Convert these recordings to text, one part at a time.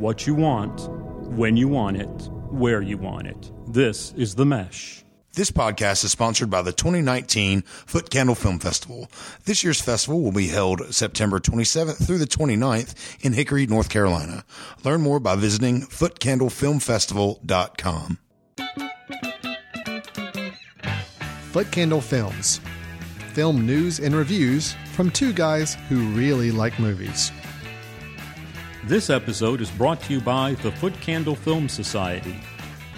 what you want, when you want it, where you want it. This is The Mesh. This podcast is sponsored by the 2019 Foot Candle Film Festival. This year's festival will be held September 27th through the 29th in Hickory, North Carolina. Learn more by visiting footcandlefilmfestival.com. Foot Candle Films. Film news and reviews from two guys who really like movies. This episode is brought to you by the Foot Candle Film Society.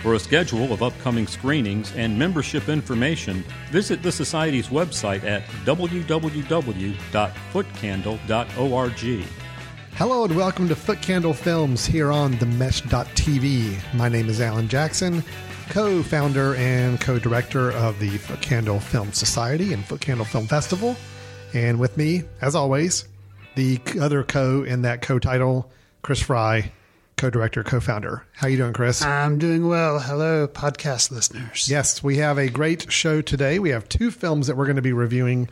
For a schedule of upcoming screenings and membership information, visit the Society's website at www.footcandle.org. Hello and welcome to Foot Candle Films here on themesh.tv. My name is Alan Jackson, co-founder and co-director of the Foot Candle Film Society and Foot Candle Film Festival. And with me, as always, the other co in that co-title, Chris Fry, co-director, co-founder. How you doing, Chris? I'm doing well. Hello, podcast listeners. Yes, we have a great show today. We have two films that we're going to be reviewing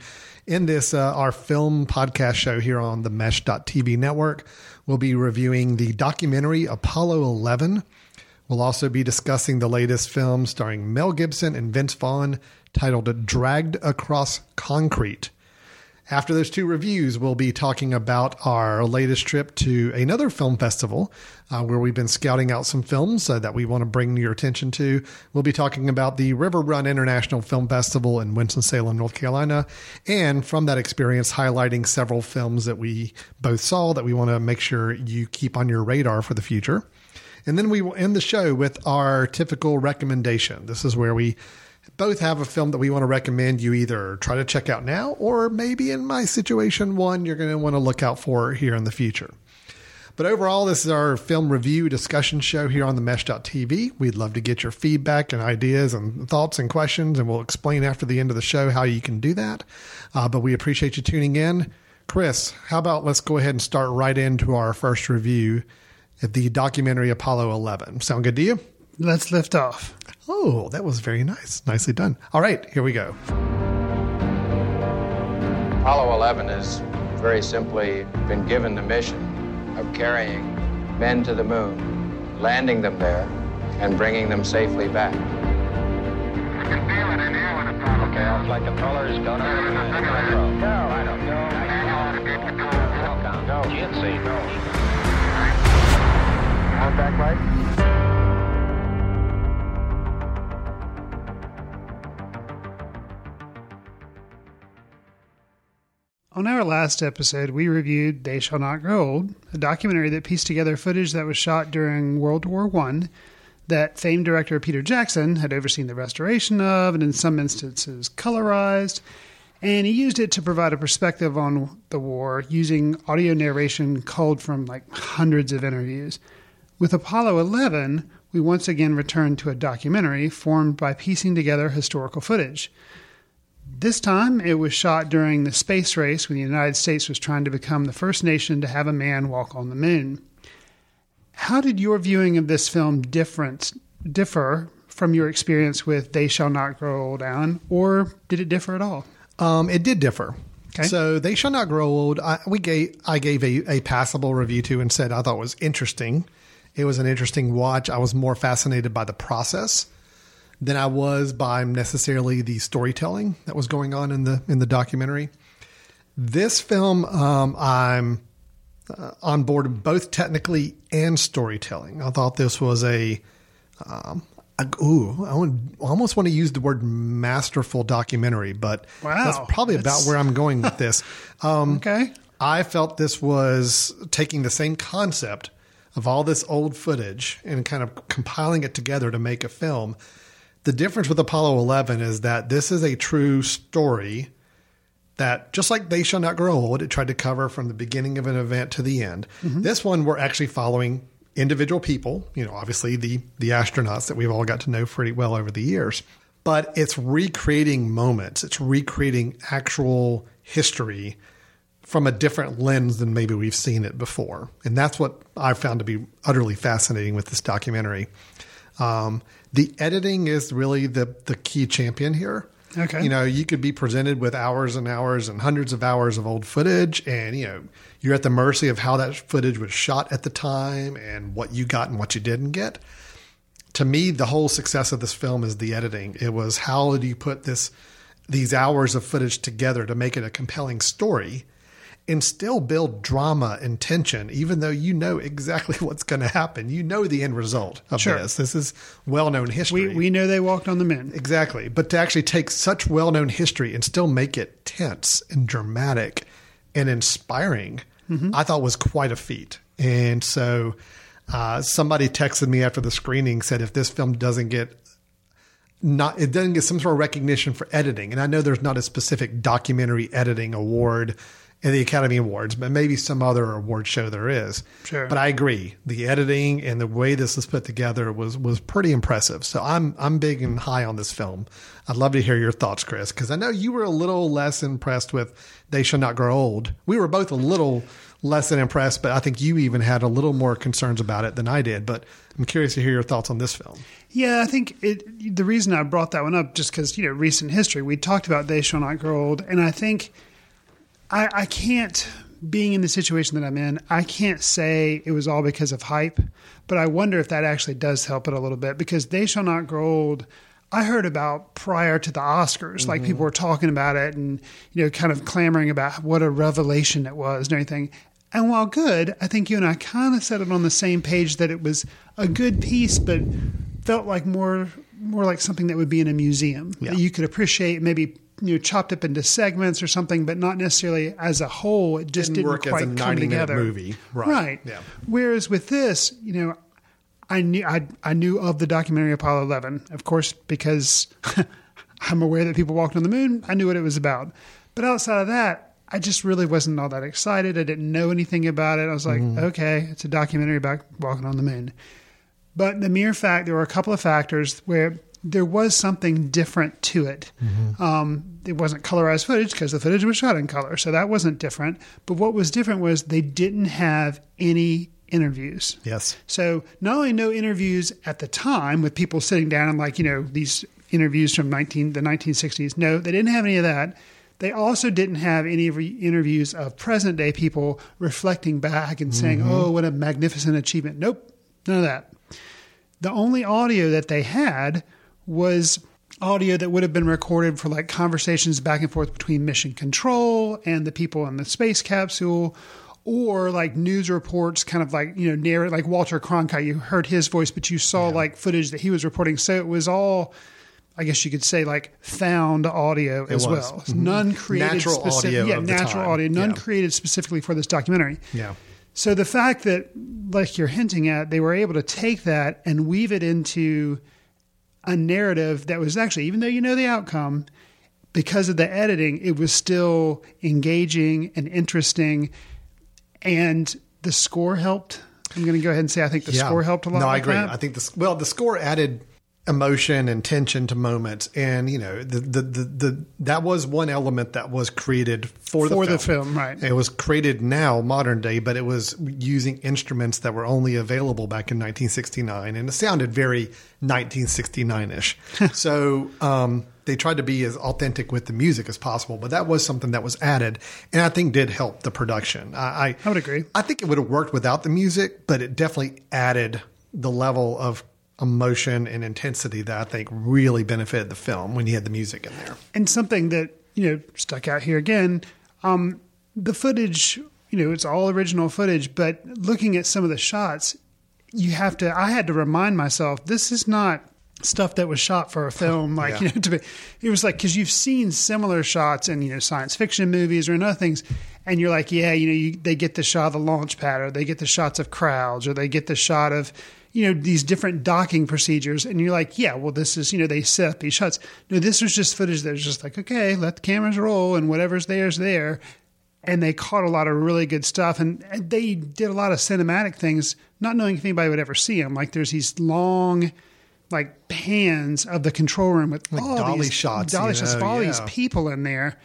in this, our film podcast show here on the Mesh.tv network. We'll be reviewing the documentary Apollo 11. We'll also be discussing the latest film starring Mel Gibson and Vince Vaughn titled Dragged Across Concrete. After those two reviews, we'll be talking about our latest trip to another film festival where we've been scouting out some films that we want to bring your attention to. We'll be talking about the River Run International Film Festival in Winston-Salem, North Carolina, and from that experience, highlighting several films that we both saw that we want to make sure you keep on your radar for the future. And then we will end the show with our typical recommendation. This is where we both have a film that we want to recommend you either try to check out now, or maybe in my situation, one you're going to want to look out for here in the future. But overall, this is our film review discussion show here on themesh.tv. We'd love to get your feedback and ideas and thoughts and questions, and we'll explain after the end of the show how you can do that. But we appreciate you tuning in. Chris, how about let's go ahead and start right into our first review at the documentary Apollo 11. Sound good to you? Let's lift off. Oh, that was very nice. Nicely done. All right, here we go. Apollo 11 has very simply been given the mission of carrying men to the moon, landing them there, and bringing them safely back. I can feel it in here with Apollo. Okay, I was like the colors don't understand. No, I don't know. No, GNC, no. Contact light. On our last episode, we reviewed They Shall Not Grow Old, a documentary that pieced together footage that was shot during World War I that famed director Peter Jackson had overseen the restoration of and in some instances colorized, and he used it to provide a perspective on the war using audio narration culled from like hundreds of interviews. With Apollo 11, we once again returned to a documentary formed by piecing together historical footage. This time, it was shot during the space race when the United States was trying to become the first nation to have a man walk on the moon. How did your viewing of this film differ from your experience with They Shall Not Grow Old, Alan, or did it differ at all? It did differ. Okay. So They Shall Not Grow Old, I gave a passable review to and said I thought it was interesting. It was an interesting watch. I was more fascinated by the process than I was by necessarily the storytelling that was going on in the documentary. This film, I'm on board both technically and storytelling. I thought this was I almost want to use the word masterful documentary, but that's probably about where I'm going with this. Okay, I felt this was taking the same concept of all this old footage and kind of compiling it together to make a film. The difference with Apollo 11 is that this is a true story that, just like They Shall Not Grow Old, it tried to cover from the beginning of an event to the end. Mm-hmm. This one, we're actually following individual people, you know, obviously the astronauts that we've all got to know pretty well over the years. But it's recreating moments. It's recreating actual history from a different lens than maybe we've seen it before. And that's what I found to be utterly fascinating with this documentary. The editing is really the key champion here. Okay. You know, you could be presented with hours and hours and hundreds of hours of old footage, and, you know, you're at the mercy of how that footage was shot at the time and what you got and what you didn't get. To me, the whole success of this film is the editing. It was, how do you put these hours of footage together to make it a compelling story and still build drama and tension, even though you know exactly what's going to happen. You know the end result of this. This is well-known history. We know they walked on the moon. Exactly. But to actually take such well-known history and still make it tense and dramatic and inspiring, I thought was quite a feat. And so somebody texted me after the screening, said if this film doesn't get some sort of recognition for editing, and I know there's not a specific documentary editing award in the Academy Awards, but maybe some other award show there is. Sure. But I agree, the editing and the way this was put together was pretty impressive. So I'm big and high on this film. I'd love to hear your thoughts, Chris, because I know you were a little less impressed with They Shall Not Grow Old. We were both a little less than impressed, but I think you even had a little more concerns about it than I did. But I'm curious to hear your thoughts on this film. Yeah, I think the reason I brought that one up, just because, you know, recent history, we talked about They Shall Not Grow Old, and I think I can't, being in the situation that I'm in, I can't say it was all because of hype, but I wonder if that actually does help it a little bit, because They Shall Not Grow Old, I heard about prior to the Oscars, like people were talking about it and, you know, kind of clamoring about what a revelation it was and everything. And while good, I think you and I kind of set it on the same page that it was a good piece, but felt like more like something that would be in a museum that you could appreciate, maybe, you know, chopped up into segments or something, but not necessarily as a whole. It just didn't work quite as a 90-minute movie, right? Yeah. Whereas with this, you know, I knew of the documentary Apollo 11, of course, because I'm aware that people walked on the moon. I knew what it was about, but outside of that, I just really wasn't all that excited. I didn't know anything about it. I was like, okay, it's a documentary about walking on the moon. But the mere fact, there were a couple of factors where there was something different to it. It wasn't colorized footage because the footage was shot in color, so that wasn't different. But what was different was they didn't have any interviews. Yes. So not only no interviews at the time with people sitting down and, like, you know, these interviews from the 1960s. No, they didn't have any of that. They also didn't have any interviews of present day people reflecting back and saying, oh, what a magnificent achievement. Nope, none of that. The only audio that they had was audio that would have been recorded for, like, conversations back and forth between mission control and the people in the space capsule, or like news reports, kind of like, you know, narrate, like Walter Cronkite, you heard his voice, but you saw like footage that he was reporting. So it was all, I guess you could say, like found audio as well. None created natural audio, none created specifically for this documentary. Yeah. So the fact that, like you're hinting at, they were able to take that and weave it into a narrative that was actually, even though you know the outcome, because of the editing, it was still engaging and interesting. And the score helped. I'm going to go ahead and say I think the score helped a lot. No, I agree. I think the score added emotion and tension to moments. And, you know, that was one element that was created for the film, right? It was created now, modern day, but it was using instruments that were only available back in 1969. And it sounded very 1969-ish. So they tried to be as authentic with the music as possible, but that was something that was added and I think did help the production. I would agree. I think it would have worked without the music, but it definitely added the level of emotion and intensity that I think really benefited the film when you had the music in there. And something that, you know, stuck out here again, the footage, you know, it's all original footage, but looking at some of the shots, I had to remind myself, this is not stuff that was shot for a film. Like, you know, it was like, cause you've seen similar shots in, you know, science fiction movies or in other things. And you're like, yeah, you know, they get the shot of the launch pad, or they get the shots of crowds, or they get the shot of, you know, these different docking procedures. And you're like, yeah, well, this is, you know, they set up these shots. No, this was just footage that was just like, okay, let the cameras roll and whatever's there is there. And they caught a lot of really good stuff. And they did a lot of cinematic things, not knowing if anybody would ever see them. Like, there's these long, like, pans of the control room with like all dolly shots, all these people in there.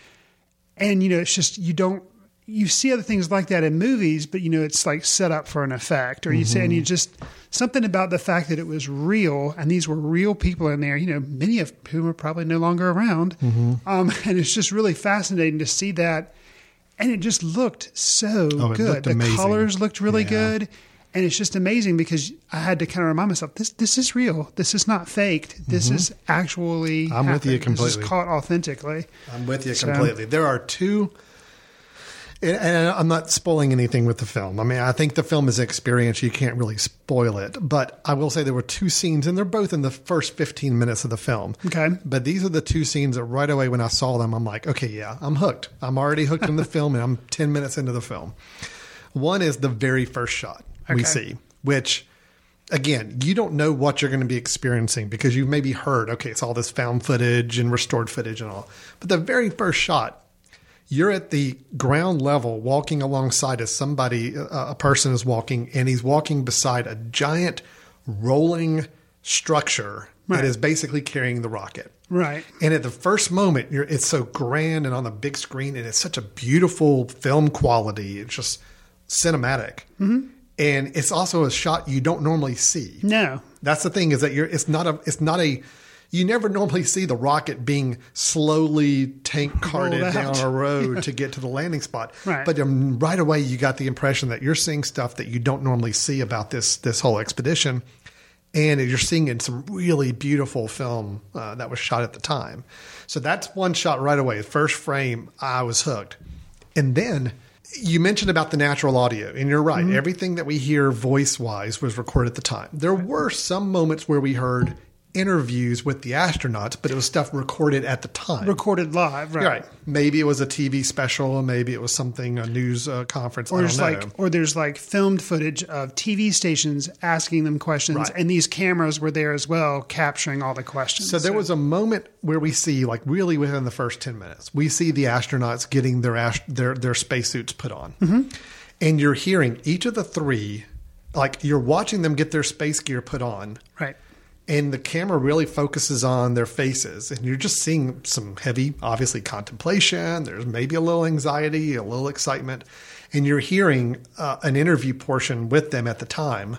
And, you know, it's just, you don't you see other things like that in movies, but you know, it's like set up for an effect, or you say, and you just something about the fact that it was real and these were real people in there, you know, many of whom are probably no longer around. And it's just really fascinating to see that. And it just looked so good. Looked amazing. Colors looked really good. And it's just amazing because I had to kind of remind myself, this is real. This is not faked. This is actually happened. With you completely. This is caught authentically. I'm with you completely. There are two... And I'm not spoiling anything with the film. I mean, I think the film is an experience. You can't really spoil it. But I will say there were two scenes, and they're both in the first 15 minutes of the film. Okay. But these are the two scenes that right away when I saw them, I'm like, okay, yeah, I'm hooked. I'm already hooked in the film, and I'm 10 minutes into the film. One is the very first shot we see, which, again, you don't know what you're going to be experiencing because you've maybe heard, okay, it's all this found footage and restored footage and all. But the very first shot, you're at the ground level walking alongside as somebody, a person is walking, and he's walking beside a giant rolling structure that is basically carrying the rocket. Right. And at the first moment, it's so grand and on the big screen, and it's such a beautiful film quality. It's just cinematic. And it's also a shot you don't normally see. No. That's the thing is that it's not a you never normally see the rocket being slowly tank carted down a road to get to the landing spot. But right away, you got the impression that you're seeing stuff that you don't normally see about this whole expedition. And you're seeing in some really beautiful film that was shot at the time. So that's one shot right away. First frame, I was hooked. And then you mentioned about the natural audio, and you're right. Everything that we hear voice-wise was recorded at the time. There were some moments where we heard interviews with the astronauts, but it was stuff recorded at the time. Recorded live, right. Maybe it was a TV special, maybe it was something, a news conference, or I don't know. Or there's like filmed footage of TV stations asking them questions, and these cameras were there as well, capturing all the questions. So there was a moment where we see, like really within the first 10 minutes, we see the astronauts getting their spacesuits put on. And you're hearing each of the three, like you're watching them get their space gear put on. Right. And the camera really focuses on their faces. And you're just seeing some heavy, obviously, contemplation. There's maybe a little anxiety, a little excitement. And you're hearing an interview portion with them at the time,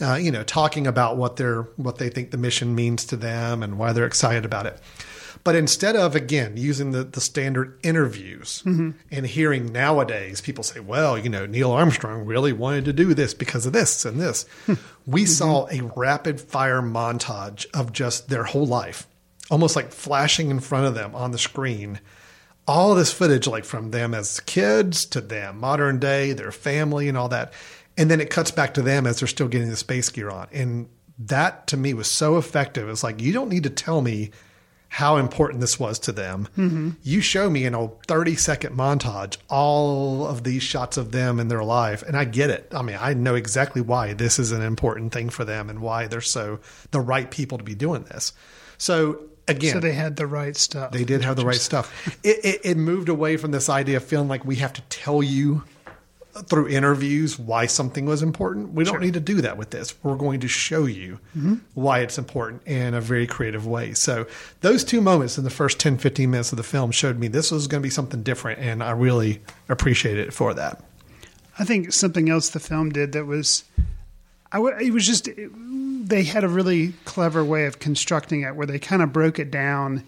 talking about what they think the mission means to them and why they're excited about it. But instead of, again, using the standard interviews and hearing nowadays, people say, well, Neil Armstrong really wanted to do this because of this and this. We saw a rapid fire montage of just their whole life, almost like flashing in front of them on the screen. All this footage, like from them as kids to them, modern day, their family and all that. And then it cuts back to them as they're still getting the space gear on. And that to me was so effective. It's like, you don't need to tell me how important this was to them. You show me an old 30-second montage, all of these shots of them in their life, and I get it. I mean, I know exactly why this is an important thing for them and why they're so the right people to be doing this. So again, so they had the right stuff. They did have the right stuff. It moved away from this idea of feeling like we have to tell you through interviews why something was important. We don't need to do that with this. We're going to show you why it's important in a very creative way. So those two moments in the first 10, 15 minutes of the film showed me this was going to be something different. And I really appreciate it for that. I think something else the film did that was, they had a really clever way of constructing it where they kind of broke it down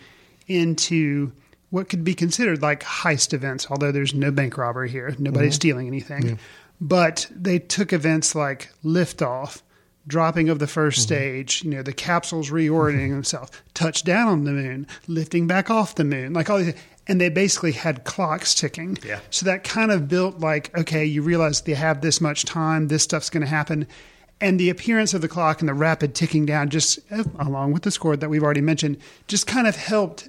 into what could be considered like heist events, although there's no bank robbery here. Nobody's stealing anything. But they took events like liftoff, dropping of the first stage, the capsules reorienting themselves, touchdown on the moon, lifting back off the moon, like all these. And they basically had clocks ticking. Yeah. So that kind of built like, okay, you realize they have this much time, this stuff's going to happen. And the appearance of the clock and the rapid ticking down, just along with the score that we've already mentioned, just kind of helped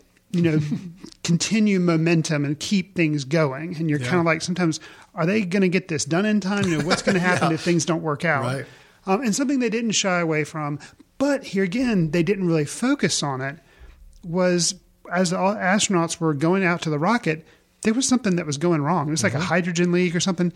continue momentum and keep things going. And you're kind of like, sometimes, are they going to get this done in time? What's going to happen if things don't work out? Right. And something they didn't shy away from, but here again, they didn't really focus on it, was as the astronauts were going out to the rocket, there was something that was going wrong. It was like a hydrogen leak or something.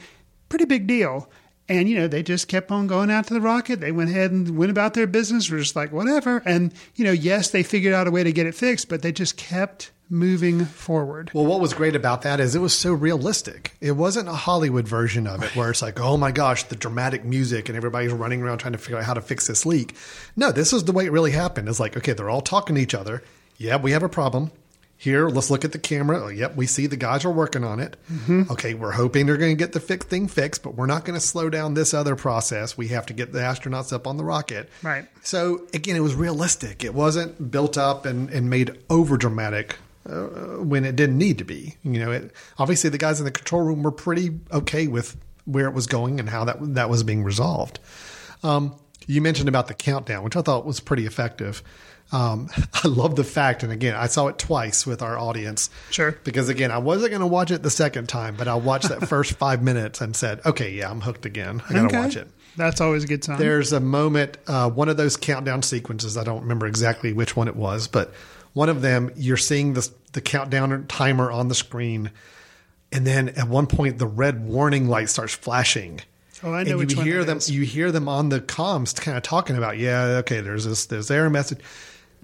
Pretty big deal. And, they just kept on going out to the rocket. They went ahead and went about their business. We're just like, whatever. And, yes, they figured out a way to get it fixed, but they just kept moving forward. Well, what was great about that is it was so realistic. It wasn't a Hollywood version of it where it's like, oh my gosh, the dramatic music and everybody's running around trying to figure out how to fix this leak. No, this is the way it really happened. It's like, okay, they're all talking to each other. Yeah, we have a problem. Here, let's look at the camera. Oh, yep, we see the guys are working on it. Mm-hmm. Okay, we're hoping they're going to get the thing fixed, but we're not going to slow down this other process. We have to get the astronauts up on the rocket. Right. So, again, it was realistic. It wasn't built up and made over-dramatic when it didn't need to be. You know, it, obviously the guys in the control room were pretty okay with where it was going and how that was being resolved. You mentioned about the countdown, which I thought was pretty effective. I love the fact, and again, I saw it twice with our audience. Sure. Because again, I wasn't going to watch it the second time, but I watched that first 5 minutes and said, okay, yeah, I'm hooked again. I got to watch it. That's always a good sign. There's a moment, one of those countdown sequences, I don't remember exactly which one it was, but one of them, you're seeing the countdown timer on the screen. And then at one point, the red warning light starts flashing. Oh, I know and which you hear one them. Is. You hear them on the comms kind of talking about, yeah, okay, there's error message.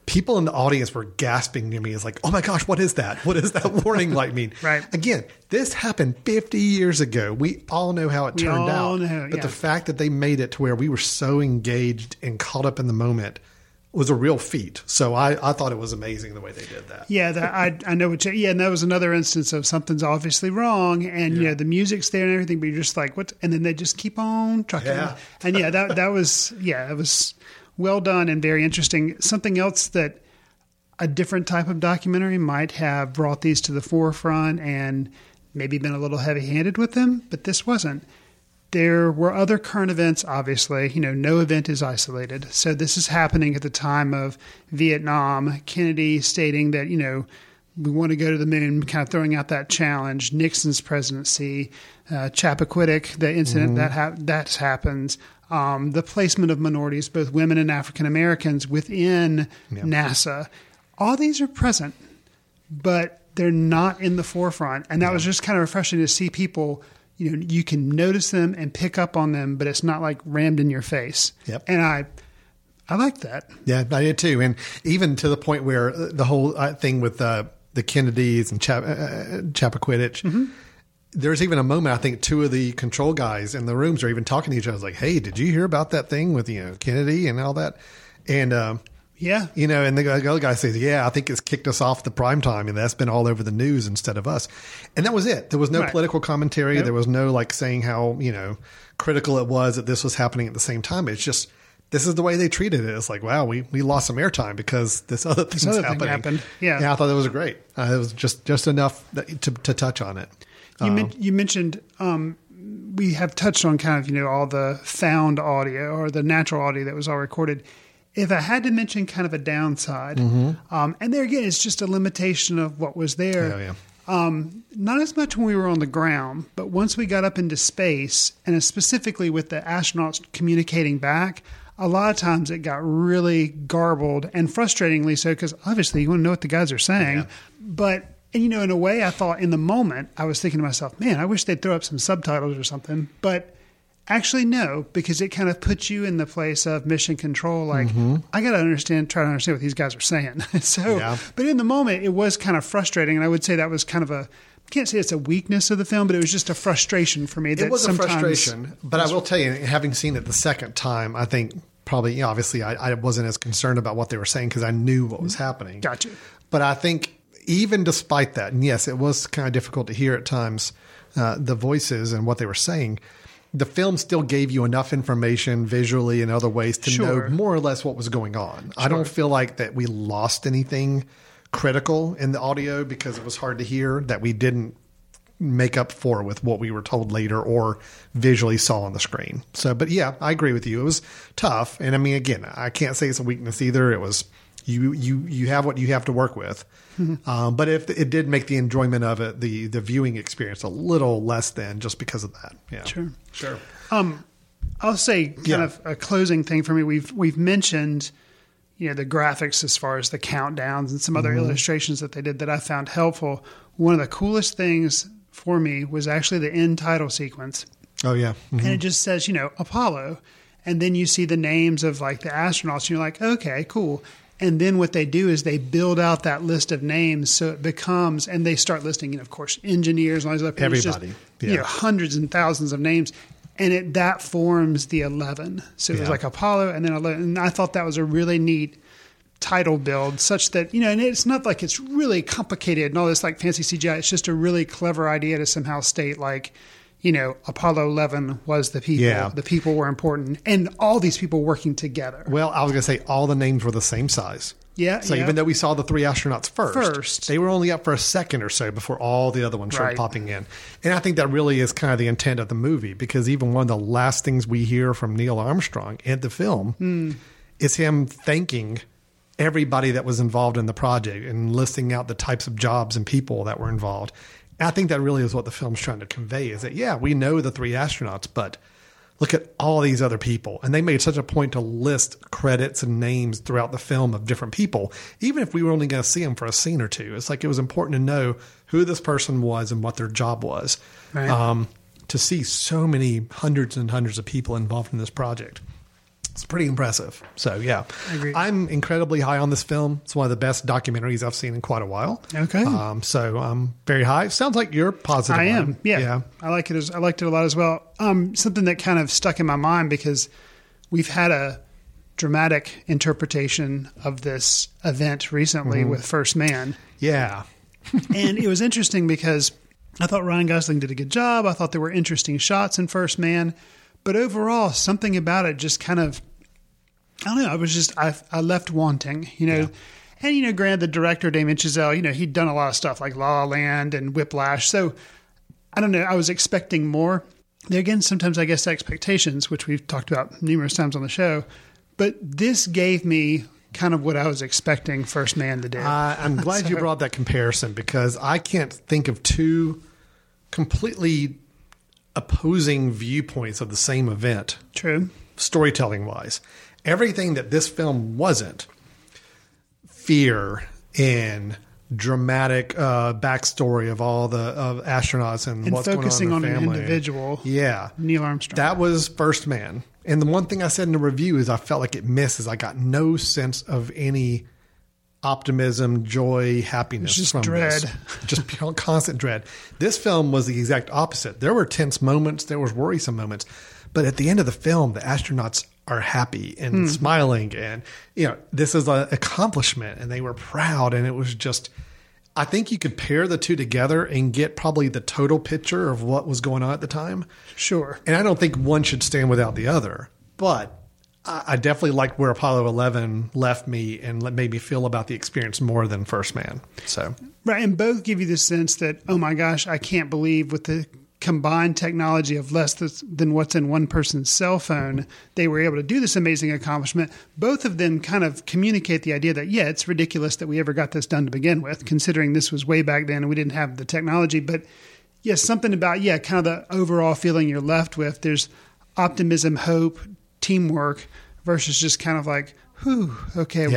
People in the audience were gasping near me. It's like, oh my gosh, what is that? What does that warning light mean? Right. Again, this happened 50 years ago. We all know how it turned out. Know, but the fact that they made it to where we were so engaged and caught up in the moment was a real feat. So I thought it was amazing the way they did that. Yeah, I know what you... Yeah, and that was another instance of something's obviously wrong, and you know, the music's there and everything, but you're just like, what? And then they just keep on trucking. Yeah. And yeah, that was... Yeah, it was... Well done and very interesting. Something else that a different type of documentary might have brought these to the forefront and maybe been a little heavy-handed with them, but this wasn't. There were other current events, obviously. You know, no event is isolated. So this is happening at the time of Vietnam. Kennedy stating that, you know, we want to go to the moon, kind of throwing out that challenge. Nixon's presidency, Chappaquiddick, the incident that happens. The placement of minorities, both women and African Americans, within NASA. All these are present, but they're not in the forefront. And that was just kind of refreshing to see people, you know, you can notice them and pick up on them, but it's not like rammed in your face. Yep. And I liked that. Yeah, I did too. And even to the point where the whole thing with the Kennedys and Chappaquiddick, there's even a moment, I think two of the control guys in the rooms are even talking to each other. I was like, hey, did you hear about that thing with, you know, Kennedy and all that? And, you know, and the other guy says, yeah, I think it's kicked us off the prime time. And that's been all over the news instead of us. And that was it. There was no political commentary. There was no like saying how, you know, critical it was that this was happening at the same time. It's just, this is the way they treated it. It's like, wow, we lost some airtime because this other thing's happened. Yeah. I thought that was great. It was just enough to touch on it. You mentioned we have touched on kind of, you know, all the found audio or the natural audio that was all recorded. If I had to mention kind of a downside, and there again, it's just a limitation of what was there. Not as much when we were on the ground, but once we got up into space and specifically with the astronauts communicating back, a lot of times it got really garbled and frustratingly so because obviously you want to know what the guys are saying, but... And, you know, in a way, I thought in the moment, I was thinking to myself, man, I wish they'd throw up some subtitles or something. But actually, no, because it kind of puts you in the place of mission control. Like, I got to try to understand what these guys are saying. But in the moment, it was kind of frustrating. And I would say that was kind of a, I can't say it's a weakness of the film, but it was just a frustration for me. That it was a frustration. But I will tell you, having seen it the second time, I think probably, you know, obviously, I wasn't as concerned about what they were saying because I knew what was happening. Gotcha. But I think... Even despite that, and yes, it was kind of difficult to hear at times the voices and what they were saying, the film still gave you enough information visually and other ways to know more or less what was going on. I don't feel like that we lost anything critical in the audio because it was hard to hear that we didn't make up for with what we were told later or visually saw on the screen. So, but yeah, I agree with you. It was tough. And I mean, again, I can't say it's a weakness either. It was... You have what you have to work with. But if it did make the enjoyment of it, the viewing experience a little less than just because of that. Yeah. Sure. I'll say kind of a closing thing for me. We've mentioned, you know, the graphics as far as the countdowns and some other illustrations that they did that I found helpful. One of the coolest things for me was actually the end title sequence. Oh yeah. And it just says, you know, Apollo. And then you see the names of like the astronauts and you're like, okay, cool. And then what they do is they build out that list of names so it becomes, and they start listing, of course, engineers and all these other people. Everybody. Just, yeah. Hundreds and thousands of names. And that forms the 11. So it was like Apollo and then 11. And I thought that was a really neat title build such that, and it's not like it's really complicated and all this like fancy CGI. It's just a really clever idea to somehow state like, Apollo 11 was the people. Yeah. The people were important. And all these people working together. Well, I was going to say all the names were the same size. Yeah. So even though we saw the three astronauts first, they were only up for a second or so before all the other ones started popping in. And I think that really is kind of the intent of the movie, because even one of the last things we hear from Neil Armstrong in the film is him thanking everybody that was involved in the project and listing out the types of jobs and people that were involved. I think that really is what the film's trying to convey, is that, we know the three astronauts, but look at all these other people. And they made such a point to list credits and names throughout the film of different people, even if we were only going to see them for a scene or two. It's like it was important to know who this person was and what their job was, to see so many hundreds and hundreds of people involved in this project. It's pretty impressive. So, agreed. I'm incredibly high on this film. It's one of the best documentaries I've seen in quite a while. Okay. So I'm very high. Sounds like you're positive. I am. Yeah. I liked it a lot as well. Something that kind of stuck in my mind, because we've had a dramatic interpretation of this event recently with First Man. Yeah. And it was interesting because I thought Ryan Gosling did a good job. I thought there were interesting shots in First Man. But overall, something about it just kind of, I don't know, I was just, I left wanting, And, granted, the director, Damien Chazelle, he'd done a lot of stuff like La La Land and Whiplash. So, I don't know, I was expecting more. And again, sometimes I guess expectations, which we've talked about numerous times on the show, but this gave me kind of what I was expecting First Man to do. I'm glad you brought that comparison, because I can't think of two completely opposing viewpoints of the same event. True. Storytelling wise. Everything that this film wasn't, fear and dramatic backstory of all the astronauts and what's focusing going on in their family. An individual. Yeah. Neil Armstrong. That was First Man. And the one thing I said in the review is I felt like it missed, is I got no sense of any optimism, joy, happiness. Just dread. Just pure constant dread. This film was the exact opposite. There were tense moments. There was worrisome moments. But at the end of the film, the astronauts are happy and smiling. And, this is an accomplishment. And they were proud. And it was just, I think you could pair the two together and get probably the total picture of what was going on at the time. Sure. And I don't think one should stand without the other. But I definitely liked where Apollo 11 left me and made me feel about the experience more than First Man. So, right. And both give you the sense that, oh my gosh, I can't believe with the combined technology of less than what's in one person's cell phone, they were able to do this amazing accomplishment. Both of them kind of communicate the idea that, it's ridiculous that we ever got this done to begin with, considering this was way back then and we didn't have the technology. But something about, kind of the overall feeling you're left with. There's optimism, hope, teamwork versus just kind of like, we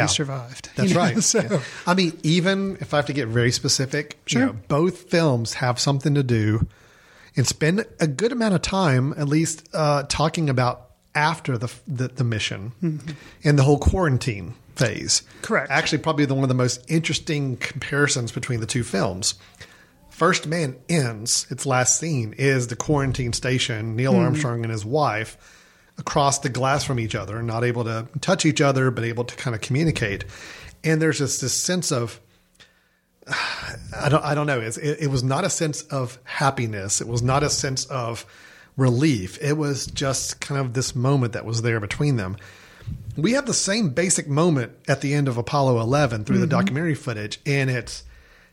survived. That's right. So, I mean, even if I have to get very specific, both films have something to do and spend a good amount of time, at least talking about after the mission and the whole quarantine phase. Correct. Actually, probably one of the most interesting comparisons between the two films. First Man ends, its last scene is the quarantine station, Neil Armstrong and his wife, across the glass from each other, not able to touch each other, but able to kind of communicate. And there's just this sense of, I don't know. It was not a sense of happiness. It was not a sense of relief. It was just kind of this moment that was there between them. We have the same basic moment at the end of Apollo 11 through the documentary footage. And it's,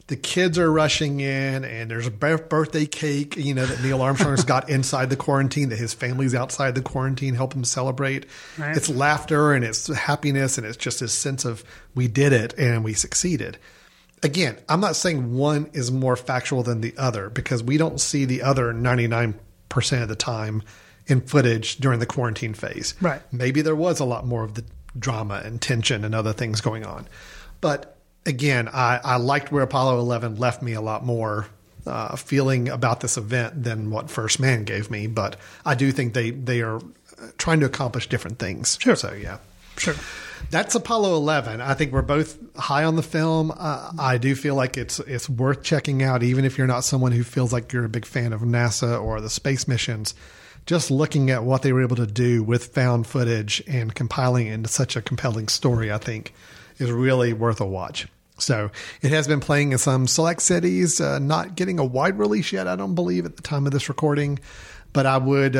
the kids are rushing in and there's a birthday cake, that Neil Armstrong's got inside the quarantine, that his family's outside the quarantine, help him celebrate. Right. It's laughter and it's happiness. And it's just this sense of, we did it and we succeeded. Again, I'm not saying one is more factual than the other, because we don't see the other 99% of the time in footage during the quarantine phase. Right. Maybe there was a lot more of the drama and tension and other things going on, but again, I liked where Apollo 11 left me a lot more feeling about this event than what First Man gave me. But I do think they are trying to accomplish different things. Sure. So, yeah. Sure. That's Apollo 11. I think we're both high on the film. I do feel like it's worth checking out, even if you're not someone who feels like you're a big fan of NASA or the space missions. Just looking at what they were able to do with found footage and compiling it into such a compelling story, I think, is really worth a watch. So it has been playing in some select cities, not getting a wide release yet, I don't believe, at the time of this recording. But I would, it's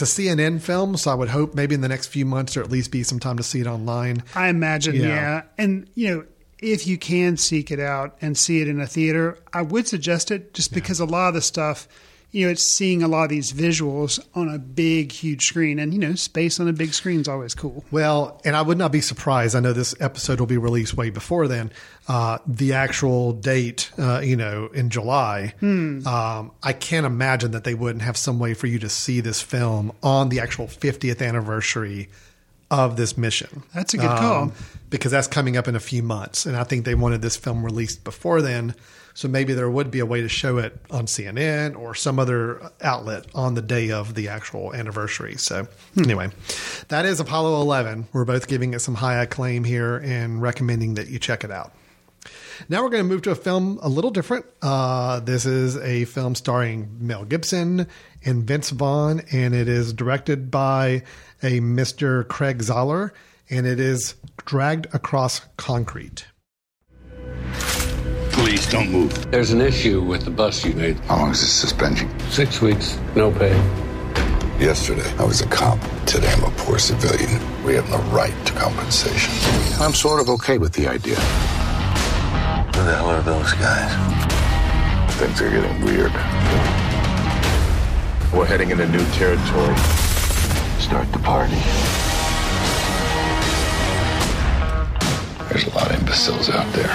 a CNN film, so I would hope maybe in the next few months there at least be some time to see it online. I imagine, yeah. And, you know, if you can seek it out and see it in a theater, I would suggest it just because a lot of the stuff, you know, it's seeing a lot of these visuals on a big, huge screen. And, you know, space on a big screen is always cool. Well, and I would not be surprised. I know this episode will be released way before then. The actual date, you know, in July. I can't imagine that they wouldn't have some way for you to see this film on the actual 50th anniversary of this mission. That's a good call. Because that's coming up in a few months. And I think they wanted this film released before then. So maybe there would be a way to show it on CNN or some other outlet on the day of the actual anniversary. So anyway, that is Apollo 11. We're both giving it some high acclaim here and recommending that you check it out. Now we're going to move to a film a little different. This is a film starring Mel Gibson and Vince Vaughn, and it is directed by a Mr. Craig Zoller, and it is Dragged Across Concrete. Please don't move. There's an issue with the bus you made. How long is this suspension? 6 weeks, no pay. Yesterday, I was a cop. Today, I'm a poor civilian. We have no right to compensation. I'm sort of okay with the idea. Who the hell are those guys? Things are getting weird. We're heading into new territory. Start the party. There's a lot of imbeciles out there.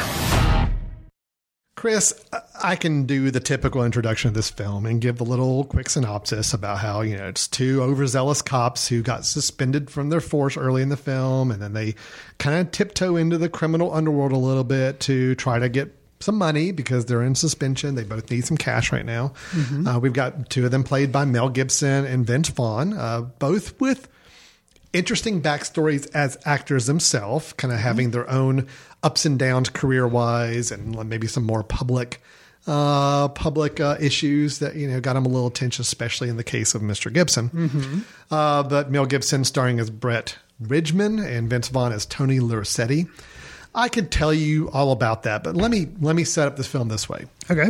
Chris, I can do the typical introduction of this film and give the little quick synopsis about how, you know, it's two overzealous cops who got suspended from their force early in the film. And then they kind of tiptoe into the criminal underworld a little bit to try to get some money because they're in suspension. They both need some cash right now. Mm-hmm. We've got two of them played by Mel Gibson and Vince Vaughn, both with interesting backstories as actors themselves, kind of having their own ups and downs career-wise, and maybe some more public issues that, you know, got him a little attention, especially in the case of Mr. Gibson. Mm-hmm. But Mel Gibson starring as Brett Ridgman and Vince Vaughn as Tony Lurisetti. I could tell you all about that, but let me set up this film this way. Okay.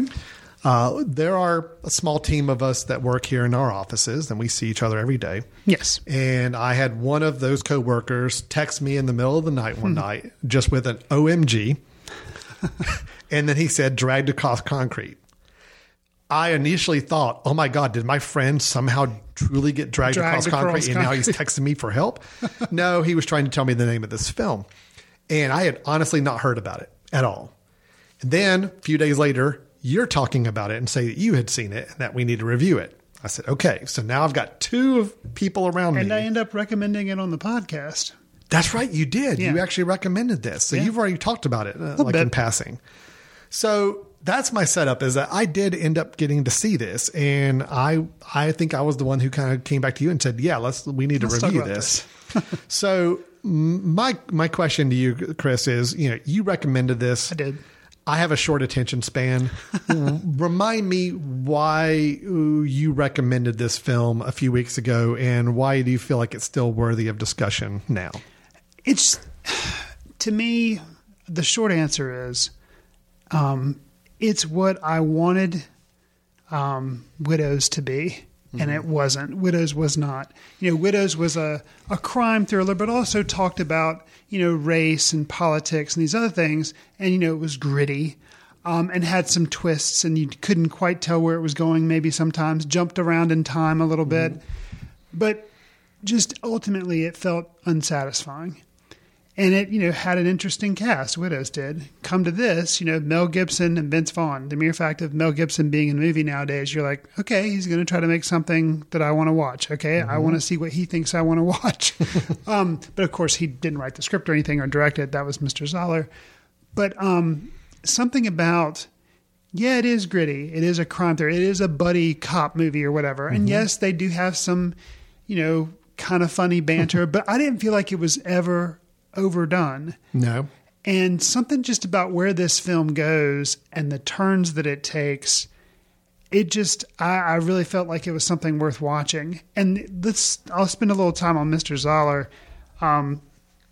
There are a small team of us that work here in our offices, and we see each other every day. Yes. And I had one of those coworkers text me in the middle of the night one night just with an OMG. And then he said, dragged across concrete. I initially thought, oh, my God, did my friend somehow truly get dragged across concrete and now he's texting me for help? No, he was trying to tell me the name of this film. And I had honestly not heard about it at all. And then a few days later, you're talking about it and say that you had seen it and that we need to review it. I said, okay, so now I've got two people around me. And I end up recommending it on the podcast. That's right. You did. Yeah. You actually recommended this. So you've already talked about it in passing. So that's my setup, is that I did end up getting to see this. And I think I was the one who kind of came back to you and said, yeah, we need to review this. So my question to you, Chris, is, you know, you recommended this. I did. I have a short attention span. Remind me why you recommended this film a few weeks ago, and why do you feel like it's still worthy of discussion now? It's, to me, the short answer is, it's what I wanted Widows to be, and it wasn't. Widows was not. You know, Widows was a crime thriller, but also talked about, you know, race and politics and these other things. And, you know, it was gritty, and had some twists, and you couldn't quite tell where it was going. Maybe sometimes jumped around in time a little bit, but just ultimately it felt unsatisfying. And it, you know, had an interesting cast. Widows did. Come to this, you know, Mel Gibson and Vince Vaughn. The mere fact of Mel Gibson being in a movie nowadays, you're like, okay, he's going to try to make something that I want to watch. Okay, I want to see what he thinks I want to watch. But of course, he didn't write the script or anything or direct it. That was Mr. Zoller. But something about, yeah, it is gritty. It is a crime thriller. It is a buddy cop movie or whatever. And yes, they do have some, you know, kind of funny banter, but I didn't feel like it was ever overdone. No. And something just about where this film goes and the turns that it takes, it just, I really felt like it was something worth watching. And I'll spend a little time on Mr. Zoller,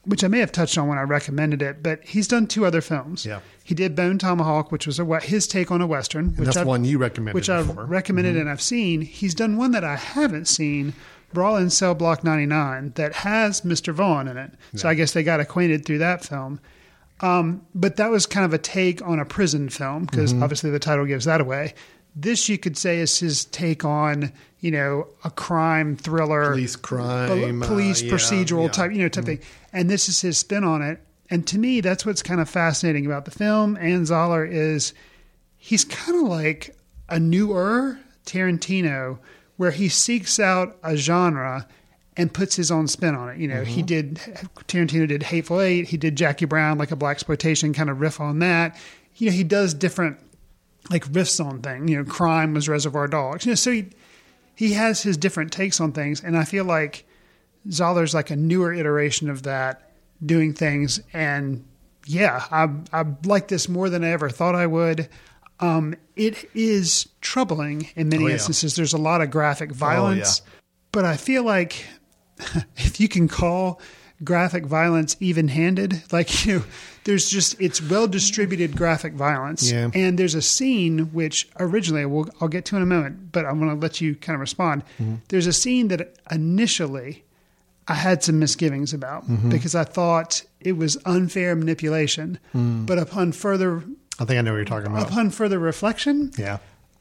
which I may have touched on when I recommended it, but he's done two other films. Yeah. He did Bone Tomahawk, which was his take on a Western. And that's one you recommended before. I've recommended and I've seen. He's done one that I haven't seen, Brawl in Cell Block 99, that has Mr. Vaughn in it. Yeah. So I guess they got acquainted through that film. But that was kind of a take on a prison film, because obviously the title gives that away. This, you could say, is his take on, a crime thriller. Police crime. Police procedural type thing. And this is his spin on it. And to me, that's what's kind of fascinating about the film. And Zoller is, he's kind of like a newer Tarantino, where he seeks out a genre and puts his own spin on it. Tarantino did Hateful Eight. He did Jackie Brown, like a blaxploitation kind of riff on that. He does different like riffs on things. Crime was Reservoir Dogs. So he has his different takes on things. And I feel like Zoller's like a newer iteration of that, doing things. And yeah, I like this more than I ever thought I would. It is troubling in many instances. There's a lot of graphic violence, but I feel like if you can call graphic violence even-handed, there's just, it's well-distributed graphic violence. Yeah. And there's a scene which originally, I'll get to in a moment, but I want to let you kind of respond. Mm-hmm. There's a scene that initially I had some misgivings about because I thought it was unfair manipulation, but upon further, I think I know what you're talking about. Upon further reflection,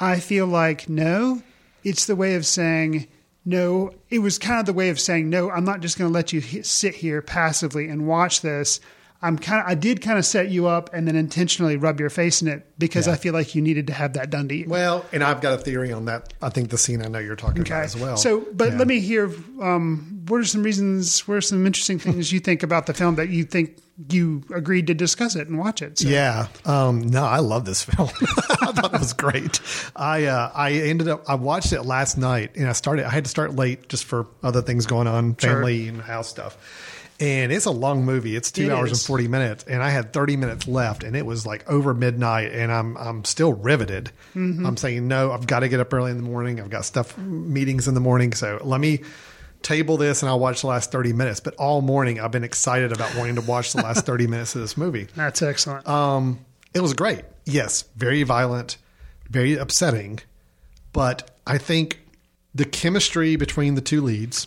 I feel like, no, it's the way of saying, no, it was kind of the way of saying, no, I'm not just going to let you sit here passively and watch this. I did kind of set you up and then intentionally rub your face in it because I feel like you needed to have that done to you. Well, and I've got a theory on that. I think the scene I know you're talking about as well. So, but let me hear, what are some interesting things you think about the film that you think you agreed to discuss it and watch it? So. Yeah. No, I love this film. I thought it was great. I watched it last night and I had to start late just for other things going on, family and house stuff. And it's a long movie. It's 2 hours and 40 minutes. And I had 30 minutes left and it was like over midnight and I'm still riveted. Mm-hmm. I'm saying, no, I've got to get up early in the morning. I've got meetings in the morning. So let me table this and I'll watch the last 30 minutes. But all morning I've been excited about wanting to watch the last 30 minutes of this movie. That's excellent. It was great. Yes. Very violent, very upsetting. But I think the chemistry between the two leads,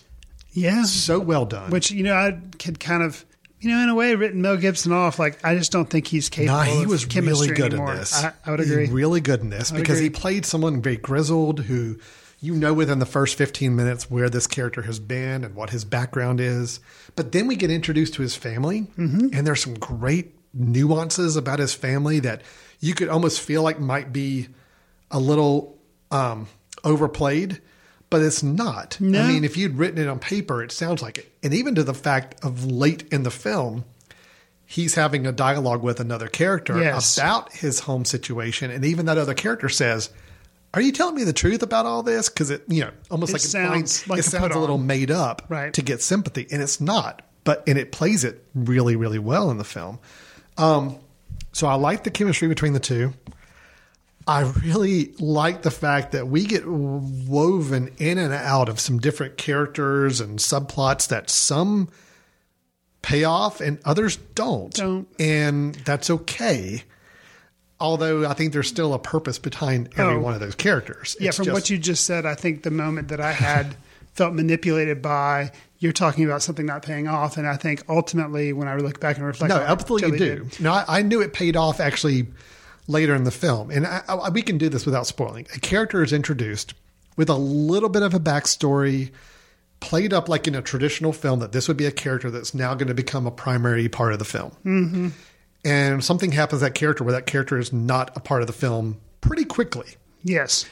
so well done. Which, I could kind of, in a way, written Mel Gibson off. Like, I just don't think he's capable of chemistry. He was really good anymore. In this. I would agree. He's really good in this because he played someone very grizzled who, within the first 15 minutes where this character has been and what his background is. But then we get introduced to his family, and there's some great nuances about his family that you could almost feel like might be a little overplayed. But it's not. No. I mean, if you'd written it on paper, it sounds like it. And even to the fact of late in the film, he's having a dialogue with another character about his home situation. And even that other character says, are you telling me the truth about all this? Because it, almost it sounds a little made up to get sympathy. And it's not. And it plays it really, really well in the film. So I like the chemistry between the two. I really like the fact that we get woven in and out of some different characters and subplots that some pay off and others don't. And that's okay. Although I think there's still a purpose behind every one of those characters. Yeah, from what you just said, I think the moment that I had felt manipulated by, you're talking about something not paying off. And I think ultimately when I look back and reflect on it. No, absolutely you do. No, I knew it paid off actually later in the film. And we can do this without spoiling. A character is introduced with a little bit of a backstory played up like in a traditional film that this would be a character that's now going to become a primary part of the film. Mm-hmm. And something happens to that character where that character is not a part of the film pretty quickly. Yes.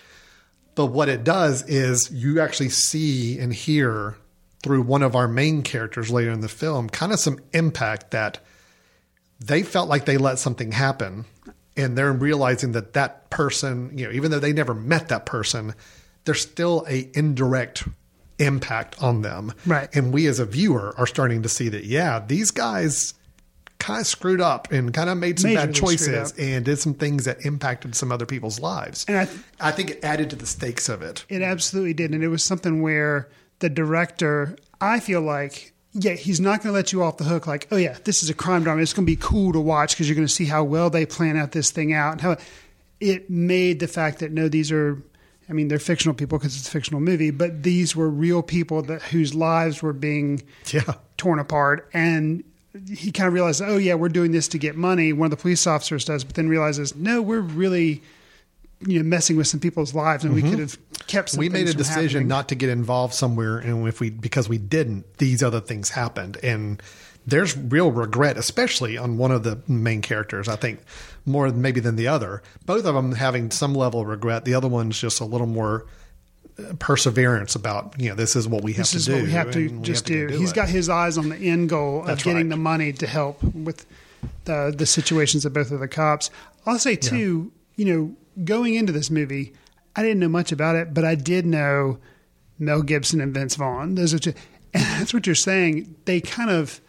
But what it does is you actually see and hear through one of our main characters later in the film, kind of some impact that they felt like they let something happen. And they're realizing that that person, even though they never met that person, there's still a indirect impact on them. Right. And we as a viewer are starting to see that, yeah, these guys kind of screwed up and kind of made some bad choices and did some things that impacted some other people's lives. And I think it added to the stakes of it. It absolutely did. And it was something where the director, I feel like, yeah, he's not going to let you off the hook like, oh, yeah, this is a crime drama. It's going to be cool to watch because you're going to see how well they plan out this thing out. And how it made the fact that, no, these are, I mean, they're fictional people because it's a fictional movie, but these were real people that whose lives were being torn apart. And he kind of realized, oh, yeah, we're doing this to get money. One of the police officers does, but then realizes, no, we're really, you know, messing with some people's lives, and we could have kept some things from happening. We made a decision not to get involved somewhere, and because we didn't, these other things happened. And there's real regret, especially on one of the main characters, I think, more maybe than the other. Both of them having some level of regret. The other one's just a little more perseverance about, you know, this is what we have to do. This is what we have to just do. He's got his eyes on the end goal of getting the money to help with the situations of both of the cops. I'll say, too, you know, going into this movie, I didn't know much about it, but I did know Mel Gibson and Vince Vaughn. Those are two, and that's what you're saying. They kind of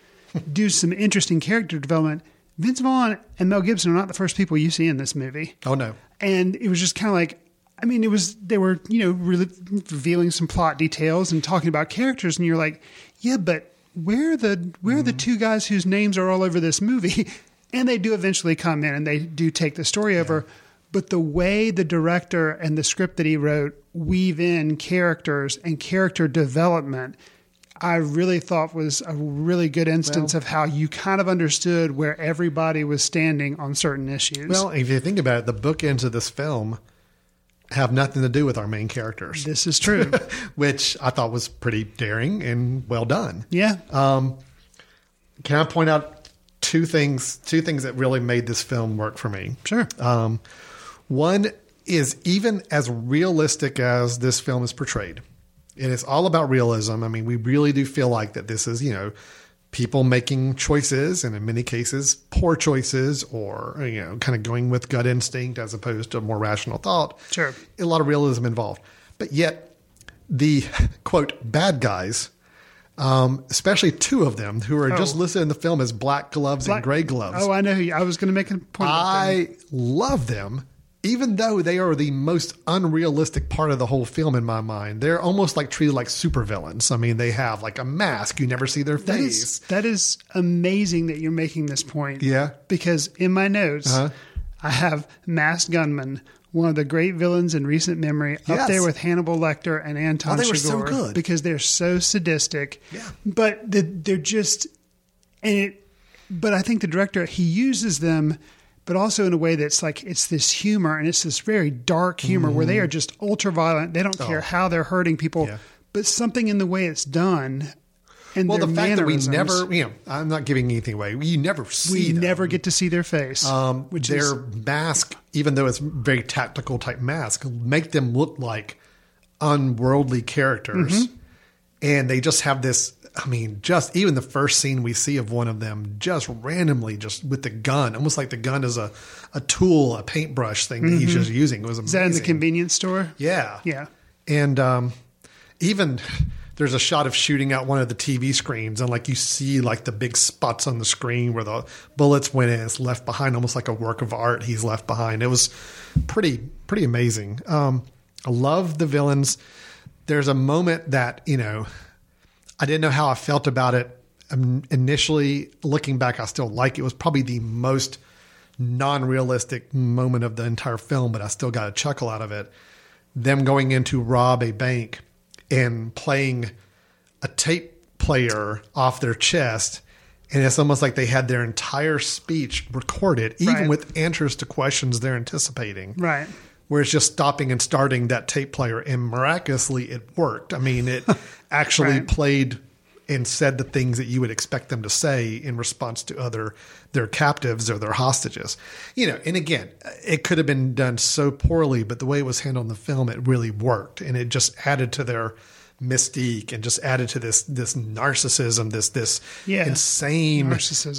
do some interesting character development. Vince Vaughn and Mel Gibson are not the first people you see in this movie. Oh, no. And it was just kind of like, I mean, it was, they were, you know, really revealing some plot details and talking about characters. And you're like, yeah, but where are the two guys whose names are all over this movie? And they do eventually come in and they do take the story over. But the way the director and the script that he wrote weave in characters and character development, I really thought was a really good instance of how you kind of understood where everybody was standing on certain issues. Well, if you think about it, the bookends of this film have nothing to do with our main characters. This is true. Which I thought was pretty daring and well done. Yeah. Can I point out two things that really made this film work for me? Sure. One is, even as realistic as this film is portrayed, and it's all about realism. I mean, we really do feel like that this is, you know, people making choices, and in many cases, poor choices, or, you know, kind of going with gut instinct as opposed to more rational thought. Sure. A lot of realism involved. But yet the, quote, bad guys, especially two of them who are just listed in the film as black gloves and gray gloves. Oh, I know. I was going to make a point. I love them. Even though they are the most unrealistic part of the whole film in my mind, they're almost like treated like supervillains. I mean, they have like a mask. You never see their face. That is amazing that you're making this point. Yeah. Because in my notes, I have Masked Gunman, one of the great villains in recent memory, up there with Hannibal Lecter and Anton Chigurh. They were so good. Because they're so sadistic. Yeah. But they're just... But I think the director, he uses them... but also in a way that's like, it's this humor, and it's this very dark humor where they are just ultra violent. They don't care how they're hurting people, but something in the way it's done. And well, the fact that we never, you know, I'm not giving anything away. We never get to see their face. Which their mask, even though it's very tactical type mask, make them look like unworldly characters. Mm-hmm. And they just have this, I mean, just even the first scene we see of one of them just randomly just with the gun, almost like the gun is a tool, a paintbrush thing that he's just using. It was amazing. Is that in the convenience store? Yeah. Yeah. And even there's a shot of shooting out one of the TV screens, and like you see like the big spots on the screen where the bullets went in. It's left behind, almost like a work of art he's left behind. It was pretty amazing. I love the villains. There's a moment that, you know, I didn't know how I felt about it initially. Looking back, I still like it. It was probably the most non-realistic moment of the entire film, but I still got a chuckle out of it. Them going in to rob a bank and playing a tape player off their chest. And it's almost like they had their entire speech recorded, even with answers to questions they're anticipating. Right. Where it's just stopping and starting that tape player, and miraculously it worked. I mean, it actually played and said the things that you would expect them to say in response to their captives or their hostages. You know, and again, it could have been done so poorly, but the way it was handled in the film, it really worked, and it just added to their mystique and just added to this narcissism, this